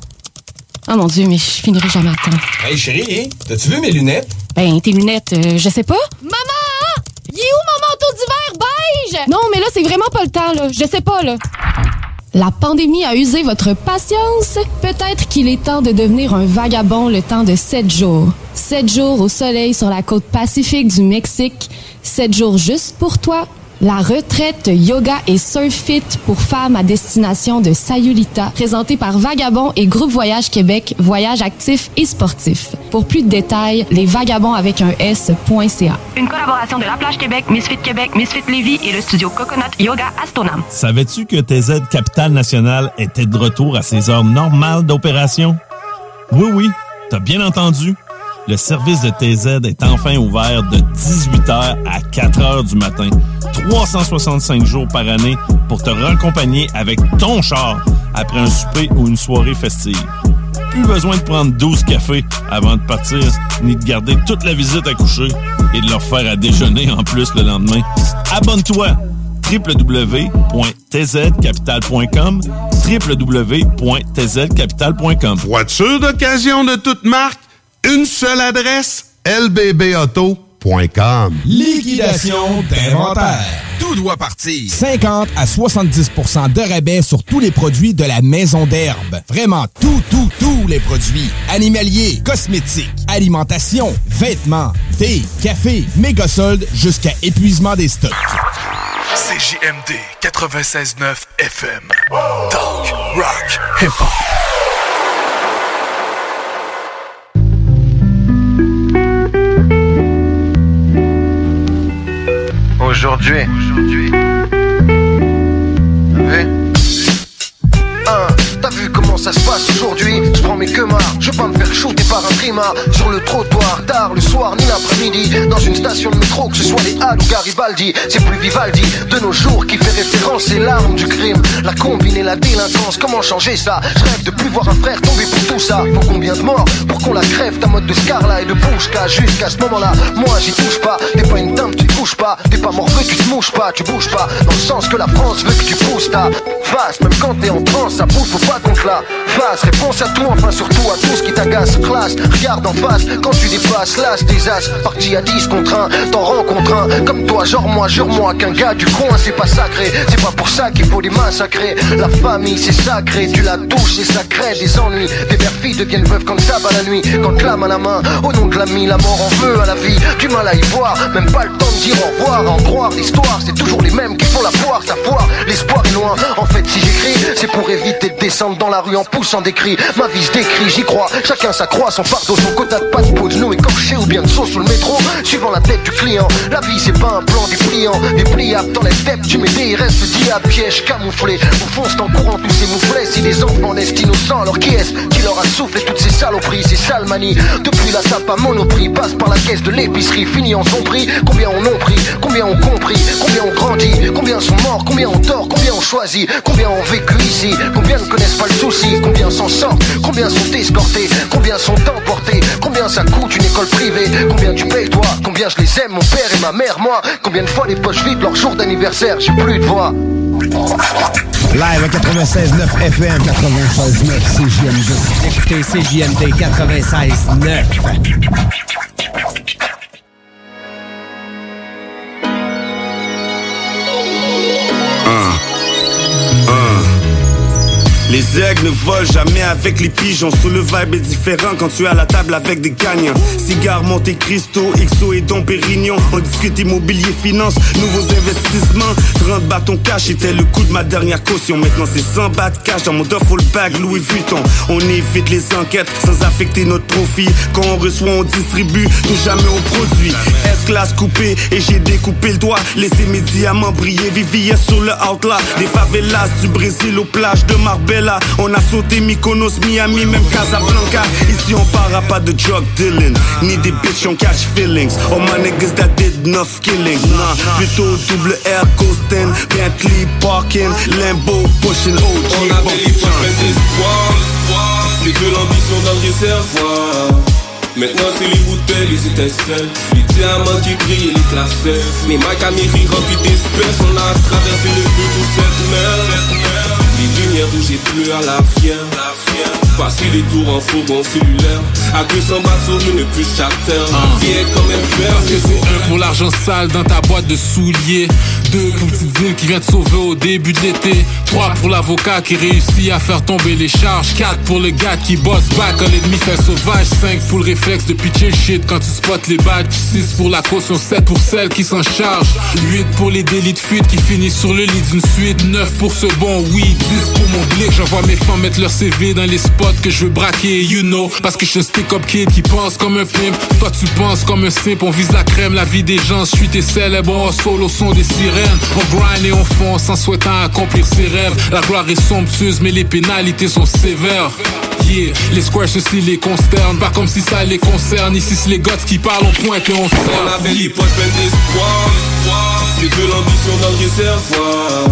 Oh mon Dieu, mais je finirai jamais à temps. Hey chérie, t'as-tu vu mes lunettes? Ben, tes lunettes, euh, je sais pas. Maman! Il est où mon manteau d'hiver beige? Non, mais là, c'est vraiment pas le temps, là. Je sais pas, là. La pandémie a usé votre patience? Peut-être qu'il est temps de devenir un vagabond le temps de sept jours. sept jours au soleil sur la côte pacifique du Mexique. sept jours juste pour toi. La retraite yoga et surf fit pour femmes à destination de Sayulita, présentée par Vagabond et Groupe Voyage Québec, voyage actif et sportif. Pour plus de détails, lesvagabonds avec un S point C A. Une collaboration de La Plage Québec, Misfit Québec, Misfit Lévis et le studio Coconut Yoga à Stoneham. Savais-tu que T Z Capitale Nationale était de retour à ses heures normales d'opération? Oui, oui, t'as bien entendu. Le service de T Z est enfin ouvert de dix-huit heures à quatre heures du matin, trois cent soixante-cinq jours par année pour te raccompagner avec ton char après un souper ou une soirée festive. Plus besoin de prendre douze cafés avant de partir, ni de garder toute la visite à coucher et de leur faire à déjeuner en plus le lendemain. Abonne-toi! w w w point t z capital point com w w w point t z capital point com. Voiture d'occasion de toute marque, une seule adresse, l b b auto point com. Liquidation d'inventaire. Tout doit partir. cinquante à soixante-dix pour cent de rabais sur tous les produits de la maison d'herbe. Vraiment, tout, tout, tous les produits. Animalier, cosmétiques, alimentation, vêtements, thé, café, méga soldes jusqu'à épuisement des stocks. C J M D quatre-vingt-seize neuf F M. Oh! Talk, rock, hip-hop. Aujourd'hui, aujourd'hui. Hein? T'as vu comment ça se passe aujourd'hui. Je prends mes queumards, je veux pas me faire shooter par un primard. Sur le trottoir, tard le soir, ni l'après-midi, dans une station de métro, que ce soit les Halles ou Garibaldi. C'est plus Vivaldi de nos jours qui fait référence. C'est l'arme du crime, la combine et la délinquance. Comment changer ça? Je rêve de plus voir un frère tomber pour tout ça. Faut combien de morts pour qu'on la crève? Ta mode de Scarla et de Pouchka. Jusqu'à ce moment-là, moi j'y touche pas. T'es pas une dame, tu couches pas. T'es pas morveux, tu te mouches pas. Tu bouges pas dans le sens que la France veut que tu pousses ta face. Même quand t'es en transe, ça bouge, faut pas qu'on te la fasse. Réponse à tout, enfin surtout à tout ce qui t'agace. Classe, regarde en face, quand tu dépasses l'as des as. Parti à dix contre un, t'en rencontres un comme toi, genre moi, jure-moi qu'un gars du coin c'est pas sacré. C'est pas pour ça qu'il faut les massacrer. La famille c'est sacré, tu la touches et ça crée des ennuis. Des mères filles deviennent veuves quand ça va la nuit. Quand l'âme à la main, au nom de l'ami, la mort en veut à la vie. Du mal à y voir, même pas le temps de dire au revoir. En croire l'histoire, c'est toujours les mêmes qui font la foire. Sa foire, l'espoir est loin. En fait si j'écris, c'est pour éviter de descendre dans la rue en poussant des cris. Ma vie se décrit, j'y crois, chacun sa croix, son fardeau, son quota de pâte, peau de nous écorchée ou bien de sauce sous le métro, suivant la tête du client. La vie c'est pas un plan dépliant, dépliable dans les steppes, tu m'aides, il reste le diable, piège camouflé. On fonce en courant tous ces mouflets, si les enfants naissent innocents, alors qui est-ce qui leur a soufflé toutes ces saloperies, ces sales manies? Depuis la sape à Monoprix, passe par la caisse de l'épicerie, finit en zombrie. Combien on ont pris, combien on compris, combien on grandit, combien sont morts, combien on tort, combien on choisit, combien ont vécu ici, combien ne connaissent pas le souci, combien s'en sortent, combien sont escortés, combien sont emportés, combien ça coûte une école privée, combien tu payes toi, combien je les aime, mon père et ma mère, moi, combien de fois les poches vides leur jour d'anniversaire, j'ai plus de voix. Live à quatre-vingt-seize neuf F M, quatre-vingt-seize neuf C J M D. Écoutez C J M D quatre-vingt-seize neuf. Les aigles ne volent jamais avec les pigeons. Sous le vibe est différent quand tu es à la table avec des gagnants. Cigares, Monte Cristo, X O et Dom Pérignon. On discute immobilier, finance, nouveaux investissements. trente bâtons cash était le coût de ma dernière caution. Maintenant c'est cent bahts cash dans mon duffel bag Louis Vuitton. On évite les enquêtes sans affecter notre profit. Quand on reçoit, on distribue, nous jamais on produit. S-class coupé et j'ai découpé le doigt. Laissez mes diamants briller, Vivier sur le outlaw. Des favelas du Brésil aux plages de Marbella. On a sauté Mykonos, Miami, même Casablanca. Ici on para pas de drug dealing, ni des bitch on catch feelings. All my niggas that did enough killing. Nah, plutôt double R coasting, Bentley parking, Lambo pushing O G. On avait les prophètes d'espoir, c'est de l'ambition dans le réservoir. Maintenant c'est les bouteilles, les étincelles, les diamants qui brillent et les classeurs. Mes macs à mairie remplis d'espèces, on a traversé le feu pour cette mer. Les lumières rouges et bleues à la fière. Passer les tours en fourgon cellulaire. À deux cents bahts sur une puce charter. Qui est quand même peur. Parce que c'est un pour l'argent sale dans ta boîte de souliers. Deux pour le petit deal qui vient te sauver au début de l'été. Trois pour l'avocat qui réussit à faire tomber les charges. Quatre pour le gars qui bosse back quand l'ennemi fait sauvage. Cinq pour le réflexe de pitcher le shit quand tu spots les badges. Six pour la caution, sept pour celle qui s'en charge. Huit pour les délits de fuite qui finissent sur le lit d'une suite. Neuf pour ce bon weed. Pour mon blick, j'envoie mes fans mettre leur C V dans les spots que je veux braquer, you know. Parce que je suis un stick-up kid qui pense comme un pimp. Toi tu penses comme un simp, on vise la crème, la vie des gens. Je suis tes célèbres, on solo au son des sirènes. On grind et on fonce en souhaitant accomplir ses rêves. La gloire est somptueuse mais les pénalités sont sévères. Yeah, les squares ceci les concerne. Pas comme si ça les concerne, ici c'est les goths qui parlent, on pointe et on sert. On avait les potes pleines d'espoir, c'est de l'ambition dans le réservoir.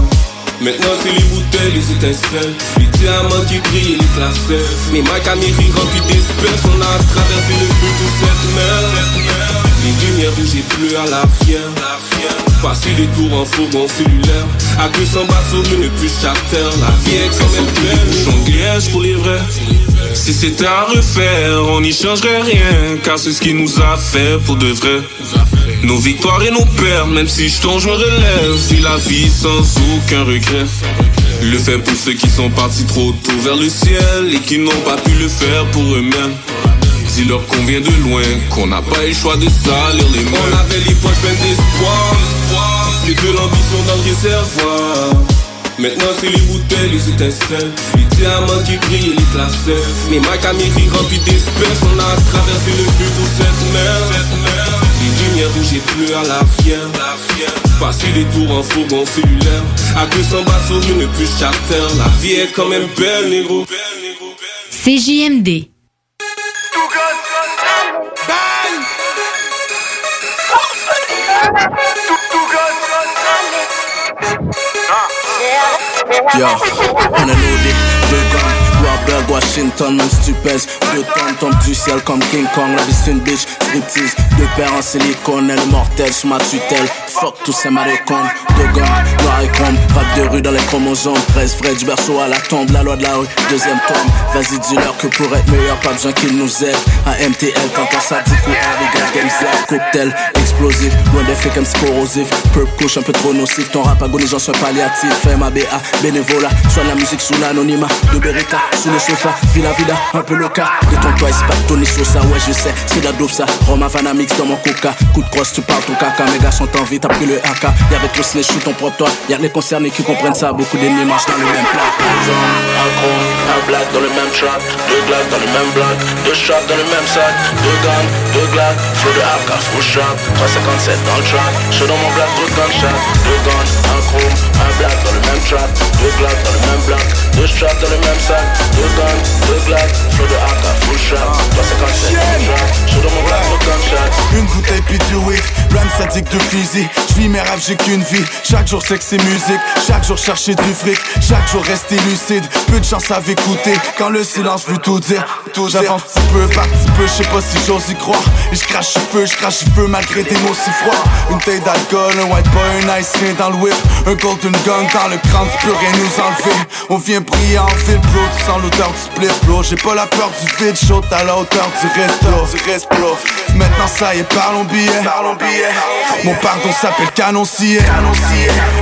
Maintenant c'est les bouteilles, les étincelles, les diamants qui brillent et les classeurs. Mes macs à mairie remplis d'espèces, on a traversé le feu pour cette mer. Les lumières rouges et bleues à la fière. Passer les tours en fourgon cellulaire. À deux cents bahts sur une puce charter. La vie est quand même belle. Jongliège pour les vrais. Si c'était à refaire, on n'y changerait rien. Car c'est ce qui nous a fait pour de vrai. Nos victoires et nos pertes, même si je tombe, je me relève. Vis la vie sans aucun regret. Le fait pour ceux qui sont partis trop tôt vers le ciel et qui n'ont pas pu le faire pour eux-mêmes. Dis-leur qu'on vient de loin, qu'on n'a pas eu le choix de salir les mains. On avait les poches pleines d'espoir, c'est de l'ambition dans le réservoir. Maintenant c'est les bouteilles, les étincelles, les diamants qui brillent et les classeurs. Mes macs à mairie remplis d'espèces, on a traversé le but pour cette mer. Les lumières rouges et bleues à la fière. Passer les tours en fourgon cellulaire. À deux cents bahts sur une puce charter. La vie est quand même belle, négro. C J M D. Yo, on a loadé, deux gants, Robert Washington, même si tu pèses deux tonnes, tombe du ciel comme King Kong. La vie c'est une bitch, striptease, deux paires en silicone, elle est mortelle, je ma tutelle. Fuck tous ces marécons, deux gants, noir et crème, rap de rue dans les chromosomes. Reste vrai du berceau à la tombe, la loi de la rue, deuxième tombe. Vas-y dis-leur que pour être meilleur, pas besoin qu'ils nous aident. À M T L, quand on ça du coup, on regarde Game Z. Cocktail, explosif, loin des faits comme c'est corrosif. Purp couche un peu trop nocif, ton rap agonie, j'en suis palliatif. M A B A, bénévolat, soigne la musique sous l'anonymat. De Beretta, sous le sofa, Villa Vida, un peu loca. Détends-toi, c'est pas Tony Sosa, ouais je sais, c'est de la dope ça. Roma Vanamix dans mon coca, coup de crosse, tu parles ton caca. Mes gars sont en vie, t'as pris le A K. Y'avait tous les shoots, ton propre toi. Y'a les concernés qui comprennent ça, beaucoup d'ennemis marchent dans le même plat. Un chrome, un black dans le même trap. Deux glaces dans le même bloc, deux shots dans le même sac. Deux gangs, deux glaces, flot de A K, full shop. trois cinquante-sept dans le trap, je dans mon black, deux gunshots. Deux gangs, un chrome, un black dans le même trap. Deux glaces dans le même bloc, deux shots dans le même sac. Deux gangs, deux glaces, flot de A K, full shop. trois cinquante-sept dans le trap, je dans mon black, deux gunshots. Une bouteille puis du weed, rhyme sadique de fusil. J'vis mes raves, j'ai qu'une vie, chaque jour c'est que c'est musique. Chaque jour chercher du fric, chaque jour rester lucide. Peu de chance à écouter, quand le silence veut tout dire. Tout j'avance petit peu, par petit peu, j'sais pas si j'ose y croire. Et j'crache du feu, j'crache du feu malgré des mots si froids. Une taille d'alcool, un white boy, un ice cream dans le whip. Un golden gun dans le crâne, tu peux rien nous enlever. On vient briller en ville, bro, tu sens l'odeur du split, bro. J'ai pas la peur du vide, chaud à la hauteur du reste, bro. Maintenant ça y est, parlons billets. Mon pardon s'appelle canon scié.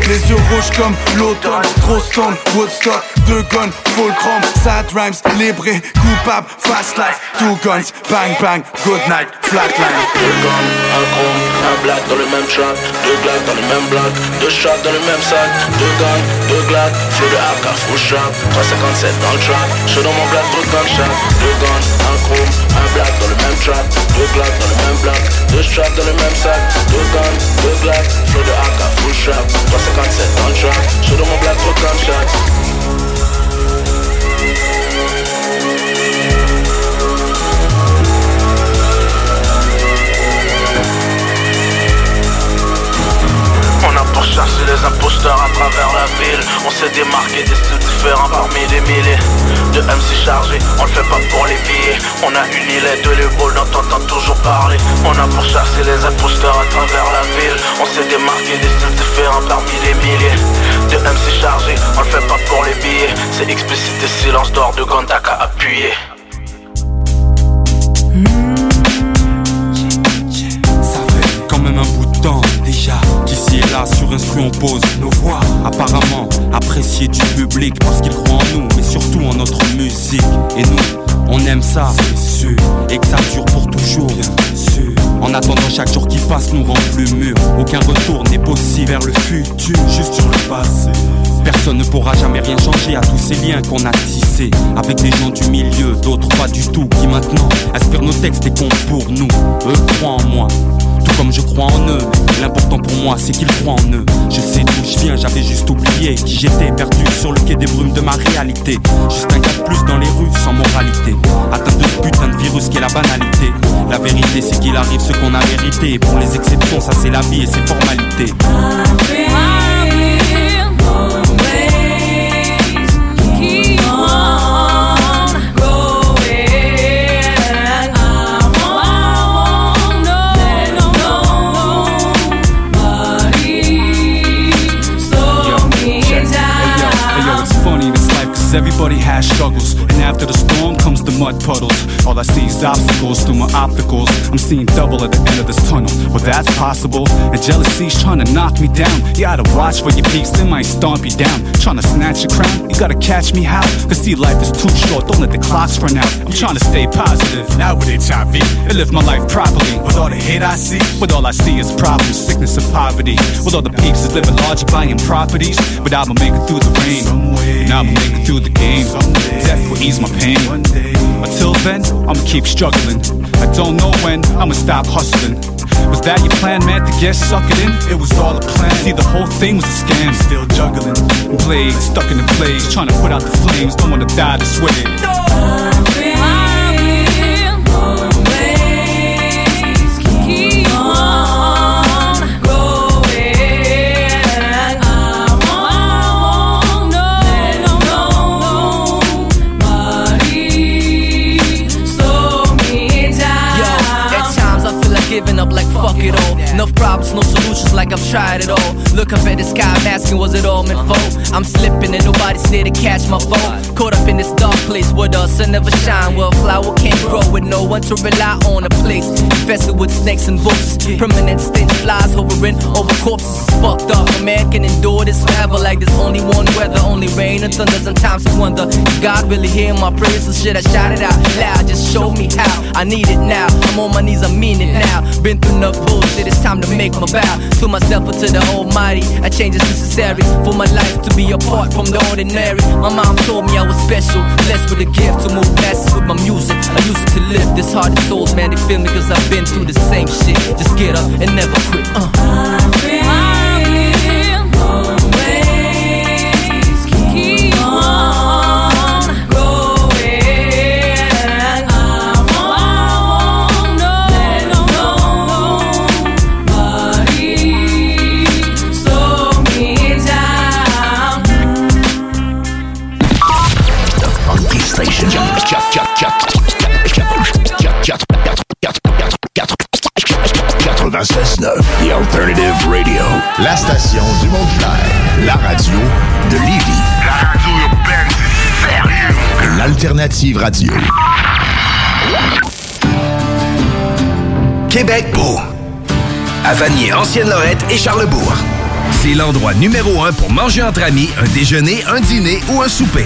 Les yeux rouges comme l'automne, gros stone, Woodstock, deux guns, full chrome, sad rhymes, libré, coupable, fast life, two guns, bang bang, good night, flatline. Deux guns, un chrome, un black dans le même trap, deux glaces dans le même bloc, deux shots dans le même sac, deux guns, deux glaces, flot de A K, full shop, trois cinquante-sept dans le trap, je dans mon black, deux gunshots. Deux guns, un chrome, un black dans le même trap, deux glaces dans le même bloc, deux shots dans le même sac, deux guns, deux glaces, flot de A K, full shop, trois cinquante-sept dans le trap, je dans mon black, deux gunshots. Pour chercher les imposteurs à travers la ville, on s'est démarqué des styles différents parmi des milliers de M C chargés, on le fait pas pour les billets. On a uni les deux, les balles dont t'entends toujours parler. On a pour chercher les imposteurs à travers la ville, on s'est démarqué des styles différents parmi des milliers de M C chargés, on le fait pas pour les billets. C'est explicite et silence d'or de Gandaka appuyé. Ça fait quand même un bout de temps déjà qu'ici et là sur instru on pose nos voix, apparemment appréciées du public parce qu'ils croient en nous, mais surtout en notre musique. Et nous, on aime ça, c'est sûr, et que ça dure pour toujours, bien sûr. En attendant chaque jour qui passe nous rend plus mûrs. Aucun retour n'est possible vers le futur, juste sur le passé. Personne ne pourra jamais rien changer à tous ces liens qu'on a tissés avec des gens du milieu, d'autres pas du tout, qui maintenant aspirent nos textes et comptent pour nous. Eux croient en moi, tout comme je crois en eux. L'important pour moi c'est qu'ils croient en eux. Je sais d'où je viens, j'avais juste oublié qui j'étais, perdu sur le quai des brumes de ma réalité. Juste un gars de plus dans les rues sans moralité, atteint de ce putain de virus qu'est la banalité. La vérité c'est qu'il arrive ce qu'on a mérité, et pour les exceptions ça c'est la vie et ses formalités. Everybody has struggles, and after the storm comes the mud puddles. All I see is obstacles through my obstacles. I'm seeing double at the end of this tunnel. Well, that's possible. And jealousy's trying to knock me down. You gotta watch for your peeps, they might stomp you down. Trying to snatch your crown, you gotta catch me how. Cause see, life is too short, don't let the clocks run out. I'm trying to stay positive, now with H I V, and live my life properly. With all the hate I see, with all I see is problems, sickness and poverty. With all the peeps is living large, buying properties. But I'ma make it through the rain, and I'ma make it through the game. Death will ease my pain. Until then, I'ma keep struggling. I don't know when I'ma stop hustling. Was that your plan, man, to get suckered in? It was all a plan. See, the whole thing was a scam. Still juggling, blades stuck in the blaze, trying to put out the flames. Don't wanna die this way. No! fuck it all. Enough problems, no solutions, like I've tried it all. Look up at the sky, I'm asking, was it all meant for? I'm slipping and nobody's near to catch my phone. Caught up in this dark place where the sun never shine, where a flower can't grow with no one to rely on. A place infested with snakes and vultures, permanent stench flies hovering over corpses. It's fucked up, a man can endure this forever. Like there's only one weather, only rain and thunder. Sometimes you wonder, is God really hearing my prayers? Or should I shout it out loud? Just show me how. I need it now, I'm on my knees, I mean it now. Been through enough bullshit, it's time to make my vow. To myself or to the almighty, I change it's necessary for my life to be apart from the ordinary. My mom told me I was special, blessed with a gift to move masses with my music. I used it to live this heart and souls, man, they feel me cause I've been through the same shit. Just get up and never quit, uh. quatre-vingt-seize neuf, The Alternative Radio. La station du Mont-Clair. La radio de Lévis. La radio urbaine, c'est sérieux. L'Alternative Radio. Québec Beau. À Vanier, Ancienne-Lorette et Charlesbourg. C'est l'endroit numéro un pour manger entre amis, un déjeuner, un dîner ou un souper.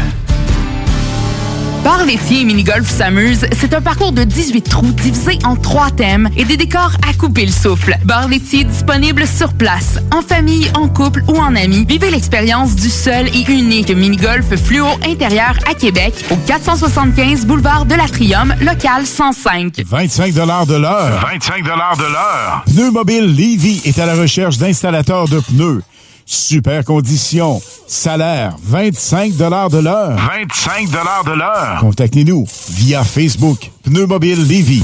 Bar laitier et mini-golf s'amuse, c'est un parcours de dix-huit trous divisé en trois thèmes et des décors à couper le souffle. Bar laitier disponible sur place, en famille, en couple ou en amis. Vivez l'expérience du seul et unique mini-golf fluo intérieur à Québec au quatre cent soixante-quinze boulevard de l'Atrium, local cent cinq. vingt-cinq dollars de l'heure. vingt-cinq dollars de l'heure. Pneus Mobile Lévis est à la recherche d'installateurs de pneus. Super conditions. Salaire, vingt-cinq dollars de l'heure. vingt-cinq dollars de l'heure. Contactez-nous via Facebook. Pneus Mobile Lévis.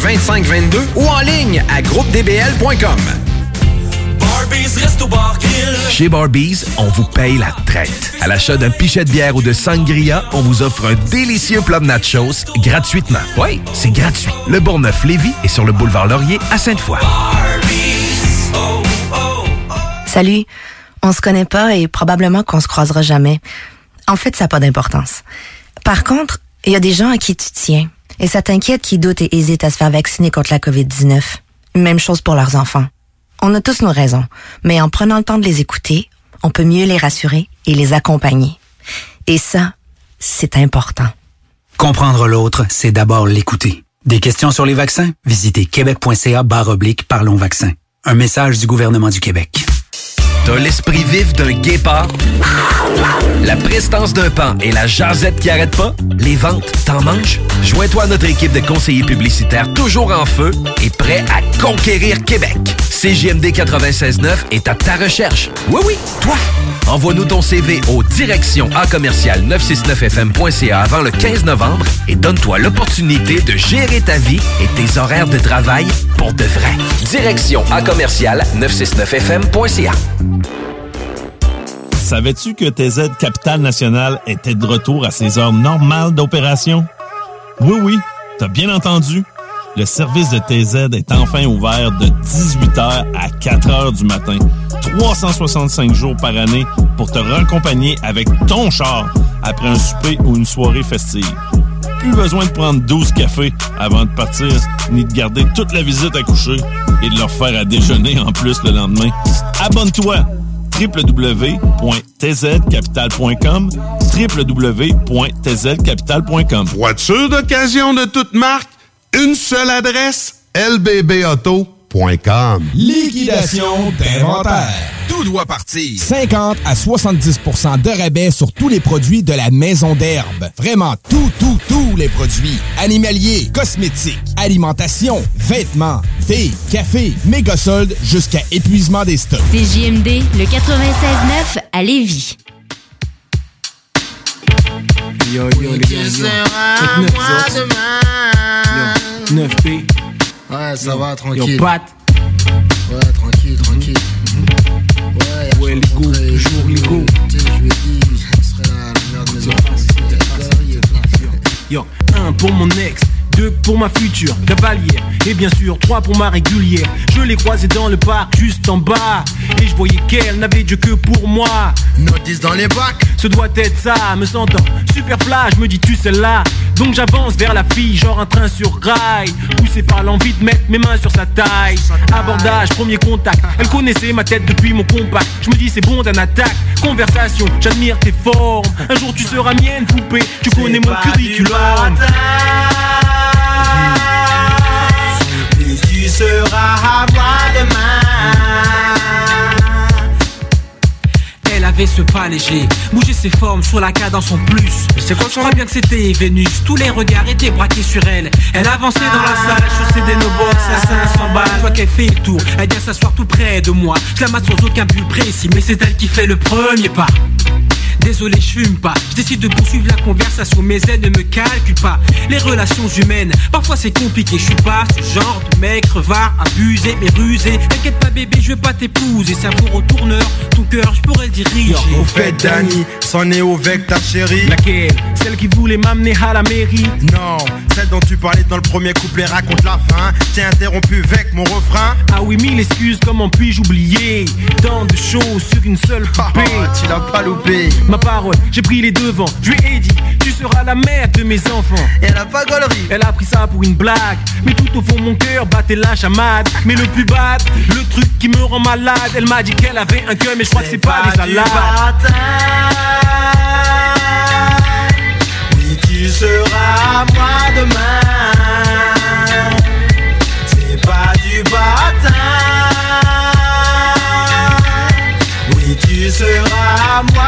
deux cinq deux deux ou en ligne à groupe d b l point com. Chez Barbies, on vous paye la traite. À l'achat d'un pichet de bière ou de sangria, on vous offre un délicieux plat de nachos gratuitement. Oui, c'est gratuit. Le Bourneuf Lévis est sur le boulevard Laurier à Sainte-Foy. Barbies, oh, oh, oh. Salut, on se connaît pas et probablement qu'on se croisera jamais. En fait, ça n'a pas d'importance. Par contre, il y a des gens à qui tu tiens et ça t'inquiète qui doutent et hésitent à se faire vacciner contre la covid dix-neuf. Même chose pour leurs enfants. On a tous nos raisons, mais en prenant le temps de les écouter, on peut mieux les rassurer et les accompagner. Et ça, c'est important. Comprendre l'autre, c'est d'abord l'écouter. Des questions sur les vaccins? Visitez québec.ca barre oblique Parlons Vaccins. Un message du gouvernement du Québec. T'as l'esprit vif d'un guépard, la prestance d'un pan et la jasette qui arrête pas, les ventes, t'en manges? Joins-toi à notre équipe de conseillers publicitaires toujours en feu et prêt à conquérir Québec. C J M D quatre-vingt-seize neuf est à ta recherche. Oui, oui, toi! Envoie-nous ton C V au direction A commercial neuf six neuf f m point c a avant le quinze novembre et donne-toi l'opportunité de gérer ta vie et tes horaires de travail pour de vrai. Direction A commercial neuf six neuf f m point c a. Savais-tu que tes aides Capitale Nationale étaient de retour à ses heures normales d'opération? Oui, oui, t'as bien entendu. Le service de tes aides est enfin ouvert de dix-huit heures à quatre heures du matin, trois cent soixante-cinq jours par année pour te raccompagner avec ton char après un souper ou une soirée festive. Plus besoin de prendre douze cafés avant de partir, ni de garder toute la visite à coucher et de leur faire à déjeuner en plus le lendemain. Abonne-toi! w w w point t z capital point com w w w point t z capital point com. Voiture d'occasion de toute marque, Une seule adresse, l b b auto point com. Liquidation d'inventaire. Tout doit partir. cinquante à soixante-dix pour cent de rabais sur tous les produits de la maison d'herbe. Vraiment, tout, tout, tous les produits. Animaliers, cosmétiques, alimentation, vêtements, thé, café, méga soldes jusqu'à épuisement des stocks. C J M D, le quatre-vingt-seize neuf à Lévis. Yo, yo, les gars, sera moi demain. Yo, neuf P. Ouais, ça yo, va, tranquille. Yo, Pat. Ouais, tranquille, tranquille. Mm-hmm. Ouais, ouais, les go, les jours, les go. Tu sais, je lui ai dit, je serai là, la merde de mes enfants. Yo, un pour mon ex. Deux pour ma future cavalière. Et bien sûr trois pour ma régulière. Je l'ai croisée dans le parc juste en bas, et je voyais qu'elle n'avait Dieu que pour moi. Notice dans les bacs, ce doit être ça. Me sentant super flash, me dis-tu celle-là. Donc j'avance vers la fille, genre un train sur rail, poussé par l'envie de mettre mes mains sur sa taille. Abordage, premier contact, elle connaissait ma tête depuis mon compact. Je me dis c'est bon d'un attaque. Conversation, j'admire tes formes. Un jour tu seras mienne poupée, tu c'est connais mon curriculum. Tu seras à moi demain. Elle avait ce pas léger, bougeait ses formes sur la cadence en plus. C'est quoi, je crois bien que c'était Vénus. Tous les regards étaient braqués sur elle. Elle avançait dans la salle, chaussée des no-box à cinq cents balles. Je vois qu'elle fait le tour, elle vient s'asseoir tout près de moi. Je la mate sans aucun but précis, mais c'est elle qui fait le premier pas. Désolé, je fume pas, je décide de poursuivre la conversation, mais elle ne me calcule pas. Les relations humaines, parfois c'est compliqué. Je suis pas ce genre de mec crevard, abusé, mais rusé. T'inquiète pas bébé, je vais pas t'épouser. Ça vaut au tourneur, ton cœur, je pourrais le diriger. Au fait Dani, c'en est au vec ta chérie. Laquelle? Celle qui voulait m'amener à la mairie? Non, celle dont tu parlais dans le premier couplet, raconte la fin. T'es interrompu vec mon refrain. Ah oui, mille excuses, comment puis-je oublier tant de choses sur une seule poupée. Tu l'as pas loupé. Ma parole, j'ai pris les devants, je lui ai dit, tu seras la mère de mes enfants. Et elle a pas galerie, elle a pris ça pour une blague. Mais tout au fond mon cœur battait la chamade. Mais le plus bad, le truc qui me rend malade, elle m'a dit qu'elle avait un cœur, mais je crois que c'est pas des salades. Oui, tu seras à moi demain. C'est pas du bâtard. Oui, tu seras à moi demain.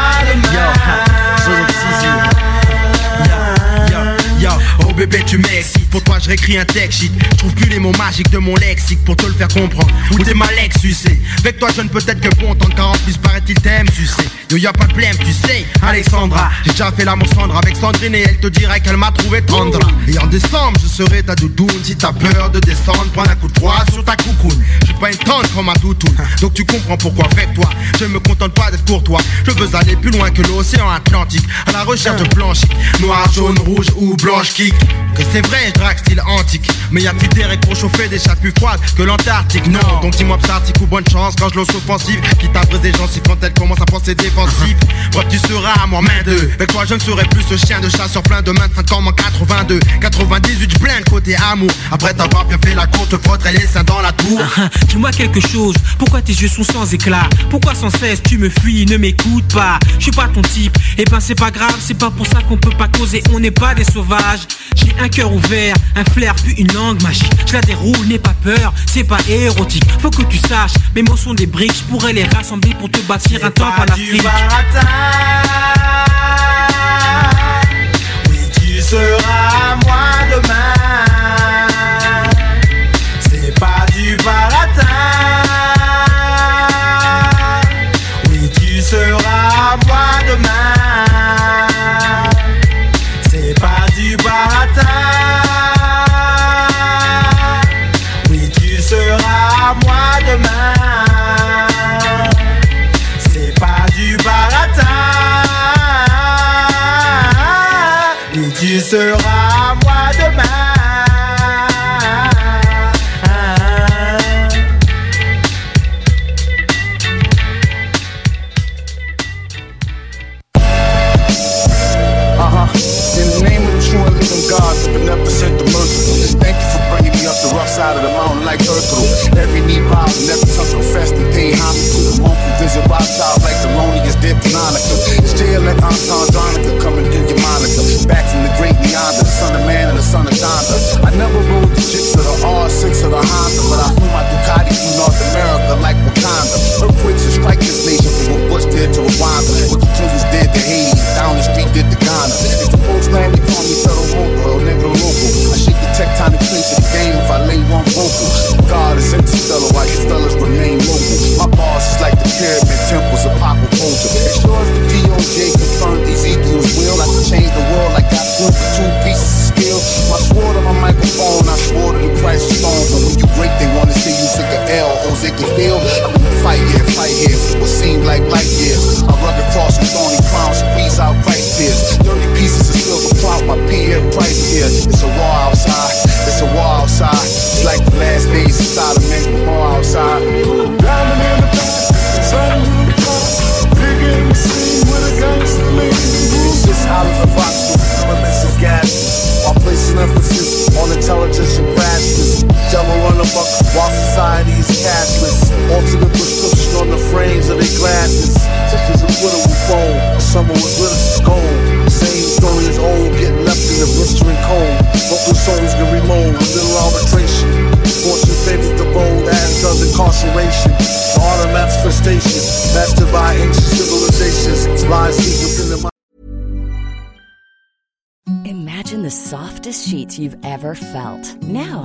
Oh bébé tu m'excites, pour toi je réécris un tech shit. Je trouve plus les mots magiques de mon lexique pour te le faire comprendre. Où t'es ma lex sucé. Avec toi jeune peut-être que bon temps de quarante plus paraît-il t'aime sucé. Yo y'a pas de blême tu sais Alexandra. J'ai déjà fait l'amour Sandra avec Sandrine et elle te dirait qu'elle m'a trouvé tendre. Et en décembre je serai ta doudoune. Si t'as peur de descendre prends un coup de froid sur ta coucoune. J'suis pas une tendre comme ma doudoune, donc tu comprends pourquoi avec toi je me contente pas d'être courtois. Je veux aller plus loin que l'océan Atlantique, à la recherche de planches noir, jaune, rouge ou blanc. Kick. Que c'est vrai, je drague style antique. Mais y'a plus des règles pour chauffer des chats plus froides que l'Antarctique, non. Donc dis-moi psartique ou bonne chance quand je lance offensive. Qui t'abresse des gens si quand elle commence à penser défensive. Bref, tu seras à moi main deux. Avec toi je ne serai plus ce chien de chasseur plein de main de fin de comme en quatre-vingt-deux. quatre-vingt-dix-huit, je plein de côté amour. Après t'avoir bien fait la cour, te frotterai les seins dans la tour. Ah, dis-moi quelque chose, pourquoi tes yeux sont sans éclat? Pourquoi sans cesse tu me fuis, ne m'écoutes pas? Je suis pas ton type, et ben c'est pas grave. C'est pas pour ça qu'on peut pas causer, on n'est pas des sauvages. J'ai un cœur ouvert, un flair puis une langue magique. Je la déroule, n'aie pas peur, c'est pas érotique. Faut que tu saches, mes mots sont des briques. Je pourrais les rassembler pour te bâtir c'est un temple à l'Afrique. Oui, tu seras à moi demain. C'est pas du baratin. Oui, tu seras à moi demain. Oui, tu seras à moi demain. C'est pas du baratin. Oui, tu seras à moi demain. Uh-huh. God to beneficent the merciful. And thank you for bringing me up the rough side of the mountain like Urkel. Every knee bob and every tongue confessed and paid homage to the monk who visit Rothschild like the loneliest dip Monica. It's jail like Anton Donica coming in your Monica. Back from the great beyond, the son of man and the son of Donda. I never rode Call me federal vocal, nigga local. I shake the tectonic plates of the game if I lay one vocal. God is interstellar while your fellas remain local. My bars is like the pyramid temples of popular culture. As sure as the D O J confirmed Ezekiel's will, I can change the world like I could with two pieces of skill. I swore to my microphone, I swore to the Christ stones. And when you break, they wanna see you took an L, Jose Castiel. I'm gonna fight here, fight here, what seemed like light years. I rub across the thorny crown, squeeze out right tears. Dirty pieces of silver clout, my P M price here. It's a war outside, it's a war outside. It's like the last days inside of men, war outside. Diamond in the back, sun in the car, big in the scene with a gangster leaning. Just out of the box, limits of gas. While placing emphasis on intelligence and rashness. Jello on the buck while society is cashless. Alter the prescription on the frames of their glasses. Such as a glitter with foam, someone with glitter is gold. Same story as old, getting left in the blistering cold. Local souls can remold with little arbitration. Fortune favors the bold, as does incarceration. The art of manifestation, mastered by ancient civilizations, lies deep within the mind. Imagine the softest sheets you've ever felt. Now